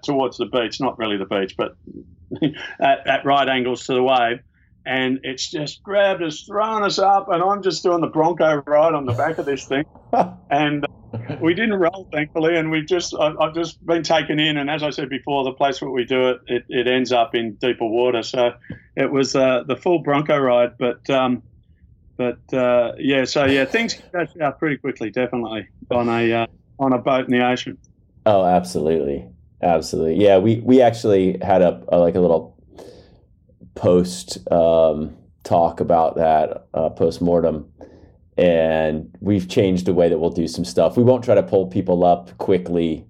towards the beach. Not really the beach, but at right angles to the wave. And it's just grabbed us, thrown us up, and I'm just doing the bronco ride on the back of this thing. And we didn't roll, thankfully. And I've just been taken in. And as I said before, the place where we do it, it ends up in deeper water. So it was the full bronco ride, but. Things go out pretty quickly, definitely, on a boat in the ocean. Oh, absolutely, absolutely. Yeah, we actually had a little post talk about that post mortem, and we've changed the way that we'll do some stuff. We won't try to pull people up quickly,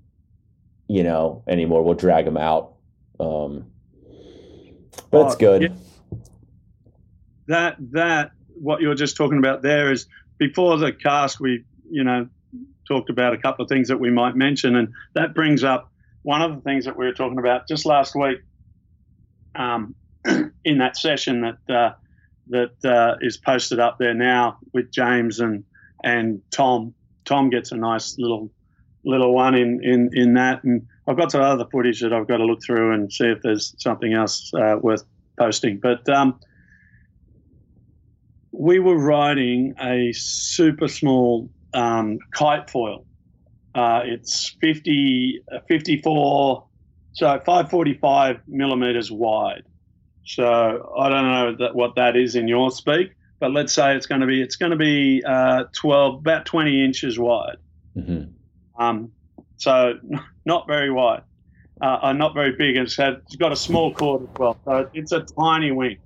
anymore. We'll drag them out, but it's good. Yeah. That. What you were just talking about there is, before the cast, we talked about a couple of things that we might mention, and that brings up one of the things that we were talking about just last week in that session that is posted up there now with James and Tom. Tom gets a nice little one in that, and I've got some other footage that I've got to look through and see if there's something else worth posting, but. We were riding a super small kite foil. It's 54, so 545 millimeters wide. So I don't know what that is in your speak, but let's say it's going to be 20 inches wide. Mm-hmm. So not very wide, not very big. It's got a small cord as well, so it's a tiny wing.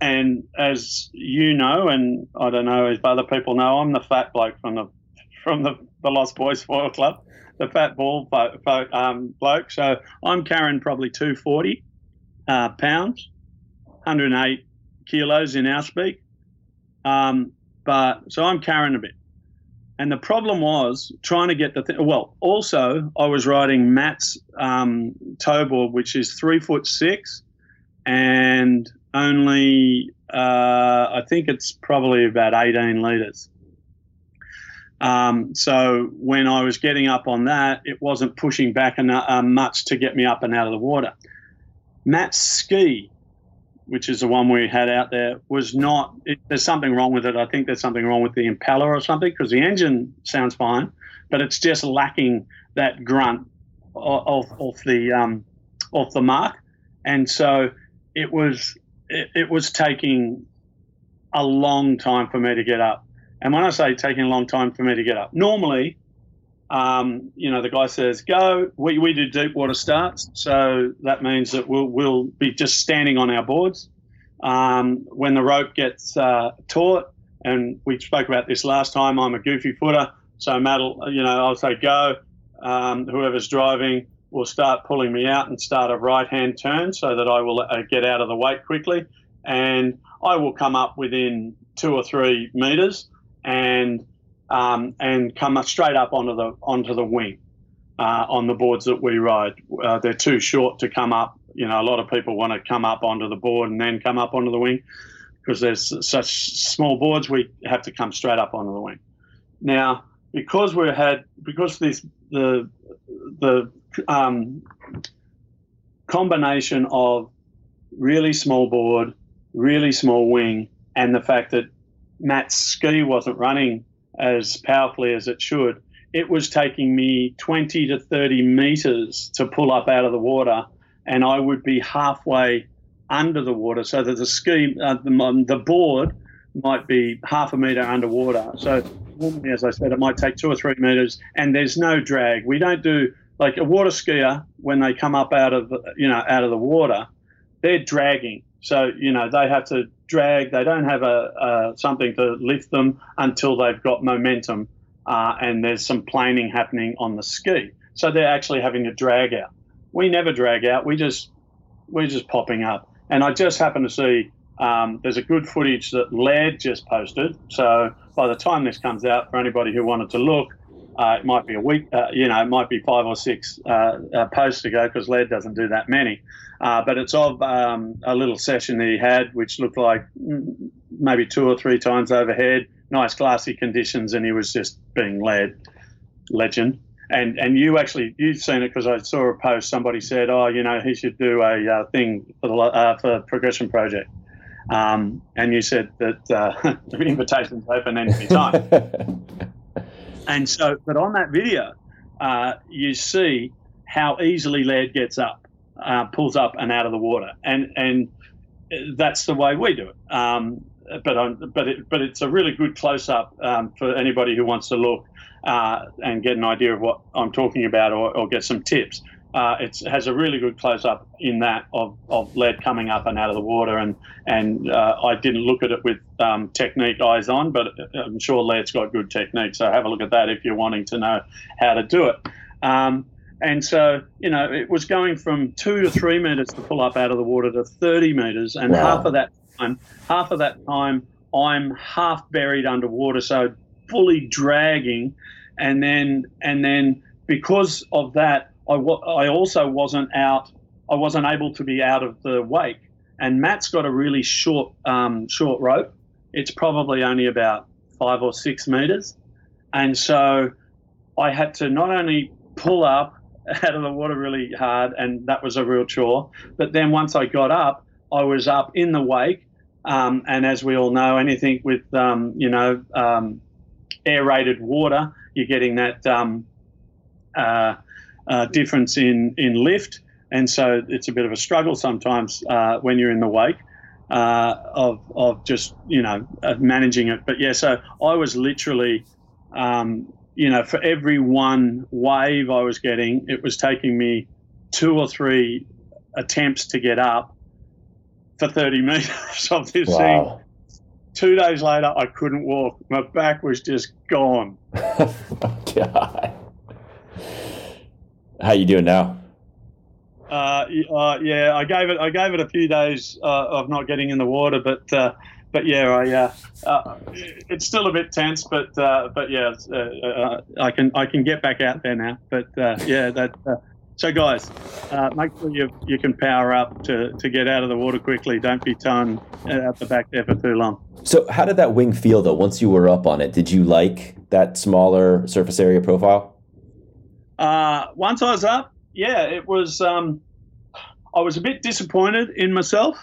And as you know, and I don't know if other people know, I'm the fat bloke from the Lost Boys Foil Club, the fat ball bloke. So I'm carrying probably 240 pounds, 108 kilos in our speak. So I'm carrying a bit. And the problem was trying to get the thing. Well, also I was riding Matt's tow board, which is 3'6", and only I think it's probably about 18 litres. So when I was getting up on that, it wasn't pushing back enough, much to get me up and out of the water. Matt's ski, which is the one we had out there, was not – there's something wrong with it. I think there's something wrong with the impeller or something, because the engine sounds fine, but it's just lacking that grunt off the mark. And so it was taking a long time for me to get up. And when I say taking a long time for me to get up, normally, the guy says, go. We do deep water starts. So that means that we'll be just standing on our boards. When the rope gets taut, and we spoke about this last time, I'm a goofy footer, so Matt'll, I'll say go. Whoever's driving will start pulling me out and start a right-hand turn so that I will get out of the weight quickly, and I will come up within 2 or 3 meters and come straight up onto the wing on the boards that we ride. They're too short to come up. A lot of people want to come up onto the board and then come up onto the wing because there's such small boards. We have to come straight up onto the wing. Now, because the combination of really small board, really small wing, and the fact that Matt's ski wasn't running as powerfully as it should, it was taking me 20 to 30 meters to pull up out of the water, and I would be halfway under the water so that the ski, the board might be half a meter underwater. So normally, as I said, it might take 2 or 3 meters, and there's no drag. We don't do, like a water skier, when they come up out of the water, they're dragging. So, they have to drag. They don't have something to lift them until they've got momentum, and there's some planing happening on the ski. So they're actually having to drag out. We never drag out. We're just popping up. And I just happened to see there's a good footage that Laird just posted. So by the time this comes out, for anybody who wanted to look, it might be a week. It might be 5 or 6 posts ago, because Laird doesn't do that many. But it's of a little session that he had, which looked like maybe 2 or 3 times overhead. Nice, glassy conditions, and he was just being Laird, legend. And you've seen it, because I saw a post. Somebody said, "Oh, he should do a thing for Progression Project," and you said that the invitation's open any time. And so, but on that video, you see how easily Laird gets up, pulls up and out of the water, and that's the way we do it. But it's a really good close up for anybody who wants to look and get an idea of what I'm talking about, or get some tips. It has a really good close up in that of lead coming up and out of the water, and I didn't look at it with technique eyes on, but I'm sure lead's got good technique, so have a look at that if you're wanting to know how to do it. And so it was going from 2 to 3 meters to pull up out of the water to 30 meters, and wow. half of that time I'm half buried underwater, so fully dragging, and then because of that. I also wasn't out. I wasn't able to be out of the wake. And Matt's got a really short rope. It's probably only about 5 or 6 meters. And so I had to not only pull up out of the water really hard, and that was a real chore. But then once I got up, I was up in the wake. And as we all know, anything with aerated water, you're getting that. Difference in lift, and so it's a bit of a struggle sometimes when you're in the wake of just managing it. But yeah, so I was literally for every one wave I was getting, it was taking me 2 or 3 attempts to get up for 30 meters of this wow. thing. 2 days later, I couldn't walk. My back was just gone. God. How you doing now? Yeah, I gave it a few days of not getting in the water, but yeah, it's still a bit tense, but yeah, I can get back out there now. But yeah, that. So guys, make sure you can power up to get out of the water quickly. Don't be torn out the back there for too long. So how did that wing feel though? Once you were up on it, did you like that smaller surface area profile? Once I was up, yeah, it was. I was a bit disappointed in myself,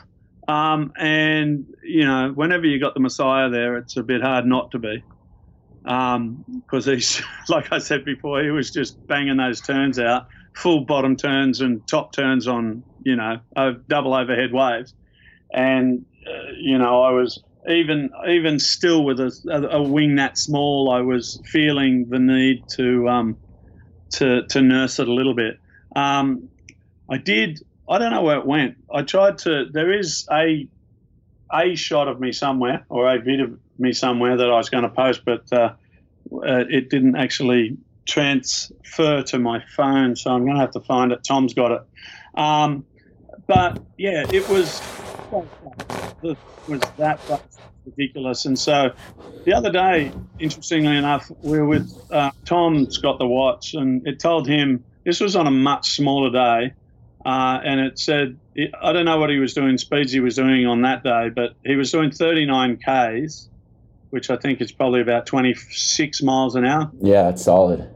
and whenever you got the Messiah there, it's a bit hard not to be, because he's, like I said before, he was just banging those turns out, full bottom turns and top turns on double overhead waves, and I was even still with a wing that small, I was feeling the need to nurse it a little bit. I don't know where it went. I tried to, there is a a shot of me somewhere or a vid of me somewhere that I was going to post, but it didn't actually transfer to my phone, so I'm going to have to find it. Tom's got it. But, yeah, it was that ridiculous. And so the other day, interestingly enough, we were with Tom's got the watch, and it told him this was on a much smaller day, and it said I don't know what he was doing, speeds he was doing on that day, but he was doing 39 Ks, which I think is probably about 26 miles an hour. Yeah, it's solid.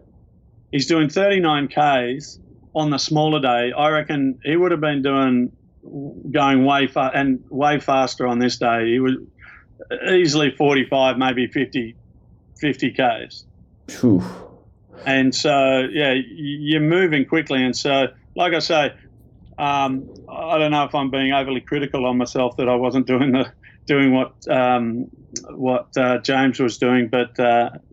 He's doing 39 Ks on the smaller day. I reckon he would have been going way far and way faster on this day. He was easily 45, maybe 50 Ks. Oof. And so, yeah, you're moving quickly. And so, like I say, I don't know if I'm being overly critical on myself that I wasn't doing what James was doing. But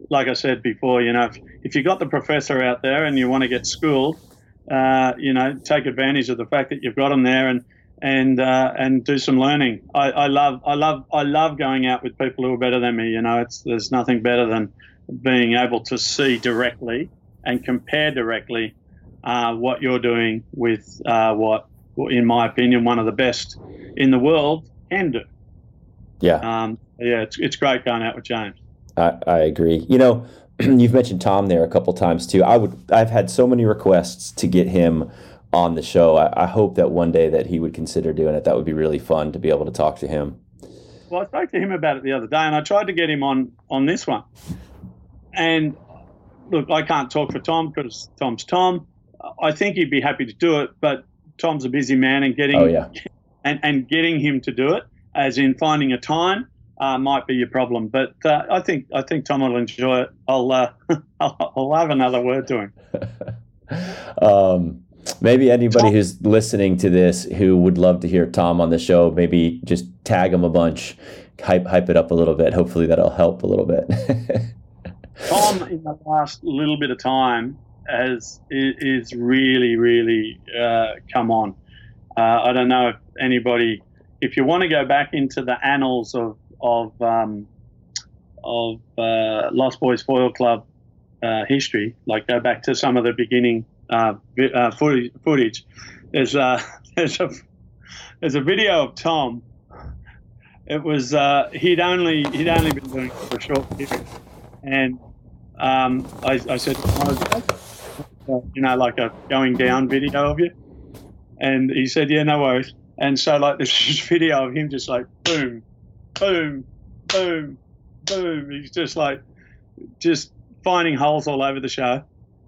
like I said before, you know, if you got the professor out there and you want to get schooled, you know, take advantage of the fact that you've got them there and do some learning. I love going out with people who are better than me. You know, there's nothing better than being able to see directly and compare directly what you're doing with what, in my opinion, one of the best in the world can do. Yeah. Yeah, it's great going out with James. I agree. You know, you've mentioned Tom there a couple times too. I've had so many requests to get him on the show. I hope that one day that he would consider doing it. That would be really fun to be able to talk to him. Well, I spoke to him about it the other day, and I tried to get him on this one. And look, I can't talk for Tom because Tom's Tom. I think he'd be happy to do it, but Tom's a busy man, and getting him to do it, as in finding a time, might be your problem. But I think Tom will enjoy it. I'll have another word to him. Maybe anybody who's listening to this who would love to hear Tom on the show, maybe just tag him a bunch, hype it up a little bit. Hopefully that'll help a little bit. Tom, in the last little bit of time, is really, really come on. I don't know if anybody, if you want to go back into the annals of Lost Boys Foil Club history, like go back to some of the beginning footage. There's a video of Tom. It was he'd only been doing it for a short period, and I said, you know, like a going down video of you, and he said, yeah, no worries. And so, like, this video of him just like boom, boom, boom, boom. He's just like finding holes all over the show,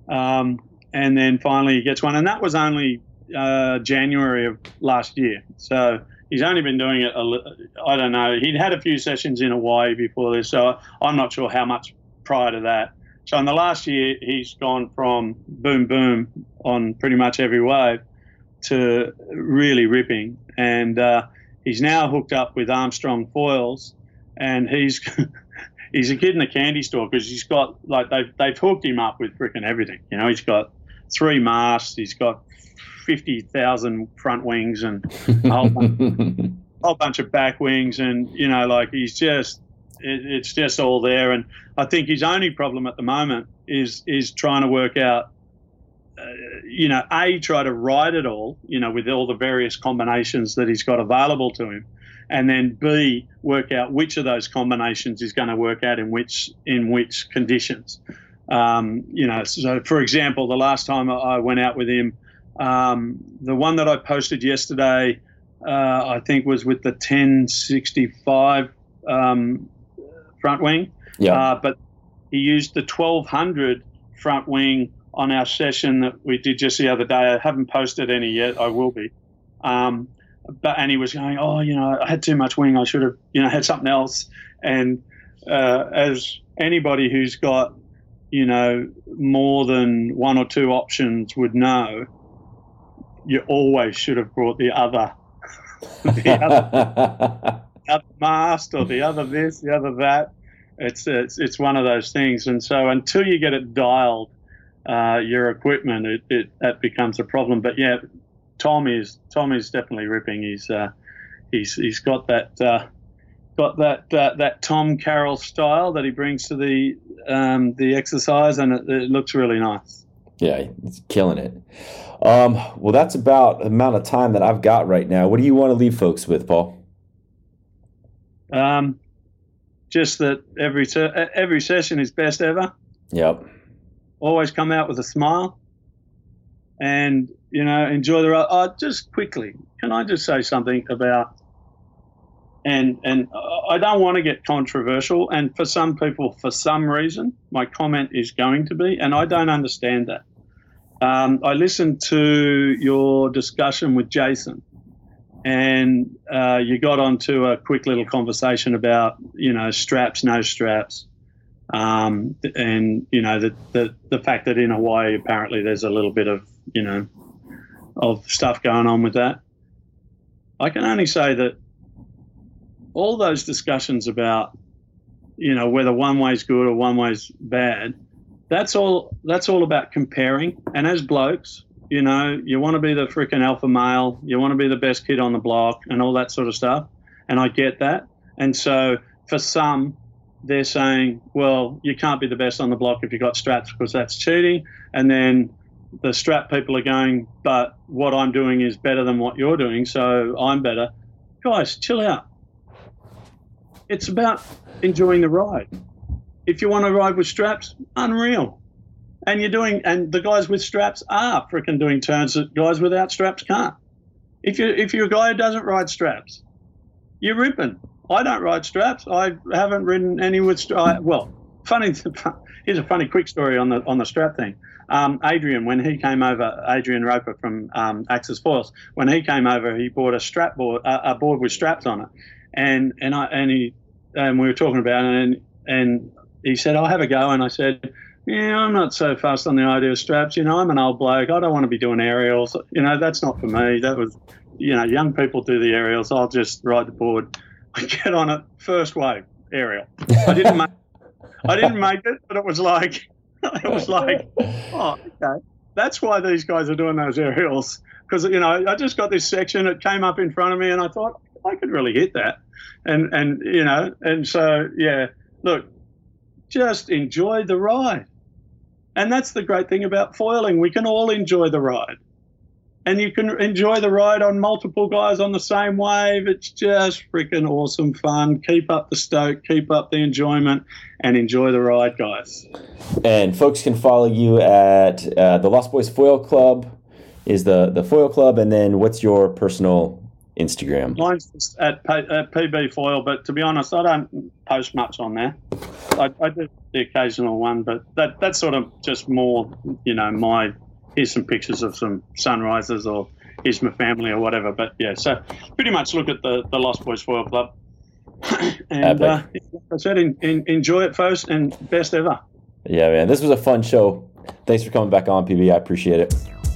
and then finally he gets one. And that was only January of last year, so he's only been doing it. I don't know. He'd had a few sessions in Hawaii before this, so I'm not sure how much prior to that. So in the last year, he's gone from boom, boom on pretty much every wave to really ripping. And he's now hooked up with Armstrong Foils, and he's a kid in a candy store because he's got, like, they've hooked him up with frickin' everything. You know, he's got 3 masts, he's got 50,000 front wings and a whole bunch of back wings, and, you know, like, he's just, it's just all there. And I think his only problem at the moment is trying to work out, you know, try to ride it all, you know, with all the various combinations that he's got available to him, and then B, work out which of those combinations is going to work out in which conditions. You know, so for example, the last time I went out with him, the one that I posted yesterday, I think was with the 1065 front wing. Yeah. But he used the 1200 front wing on our session that we did just the other day. I haven't posted any yet. I will be. And he was going, oh, you know, I had too much wing. I should have, you know, had something else. And as anybody who's got, you know, more than one or two options would know, you always should have brought the other, other mast or the other this, the other that. It's one of those things. And so until you get it dialed, your equipment, that becomes a problem. But yeah, Tom is definitely ripping. He's got that got that Tom Carroll style that he brings to the exercise, and it looks really nice. Yeah, it's killing it. Well, that's about the amount of time that I've got right now. What do you want to leave folks with, Paul? Just that every session is best ever. Yep. Always come out with a smile, and enjoy the ride. Just quickly, can I just say something about? And I don't want to get controversial, and for some people, for some reason, my comment is going to be, and I don't understand that. I listened to your discussion with Jason, and you got onto a quick little conversation about, straps, no straps, and, the fact that in Hawaii apparently there's a little bit of, of stuff going on with that. I can only say that all those discussions about, whether one way's good or one way's bad, that's all about comparing. And as blokes, you want to be the freaking alpha male, you want to be the best kid on the block and all that sort of stuff. And I get that. And so for some, they're saying, well, you can't be the best on the block if you've got straps because that's cheating. And then the strap people are going, but what I'm doing is better than what you're doing, so I'm better. Guys, chill out. It's about enjoying the ride. If you want to ride with straps, unreal. And the guys with straps are freaking doing turns that guys without straps can't. If you're a guy who doesn't ride straps, you're ripping. I don't ride straps. I haven't ridden any with straps. Well, here's a funny quick story on the strap thing. Adrian Roper from Axis Foils, when he came over, he bought a strap board, a board with straps on it. And we were talking about it, and he said, I'll have a go. And I said, yeah, I'm not so fussed on the idea of straps. I'm an old bloke. I don't want to be doing aerials. That's not for me. That was, young people do the aerials. I'll just ride the board. I get on it, first wave aerial. I didn't make it, but it was like, oh, okay. That's why these guys are doing those aerials. Because, I just got this section. It came up in front of me, and I thought, I could really hit that. And so, yeah, look, just enjoy the ride. And that's the great thing about foiling. We can all enjoy the ride. And you can enjoy the ride on multiple guys on the same wave. It's just freaking awesome fun. Keep up the stoke, keep up the enjoyment, and enjoy the ride, guys. And folks can follow you at the Lost Boys Foil Club is the foil club. And then what's your personal Instagram? Mine's just at PB Foil, but to be honest, I don't post much on there. I do the occasional one, but that's sort of just more, here's some pictures of some sunrises, or here's my family or whatever. But yeah, so pretty much look at the Lost Boys Foil Club. And like I said, enjoy it first, and best ever. Yeah, man, this was a fun show. Thanks for coming back on, PB. I appreciate it.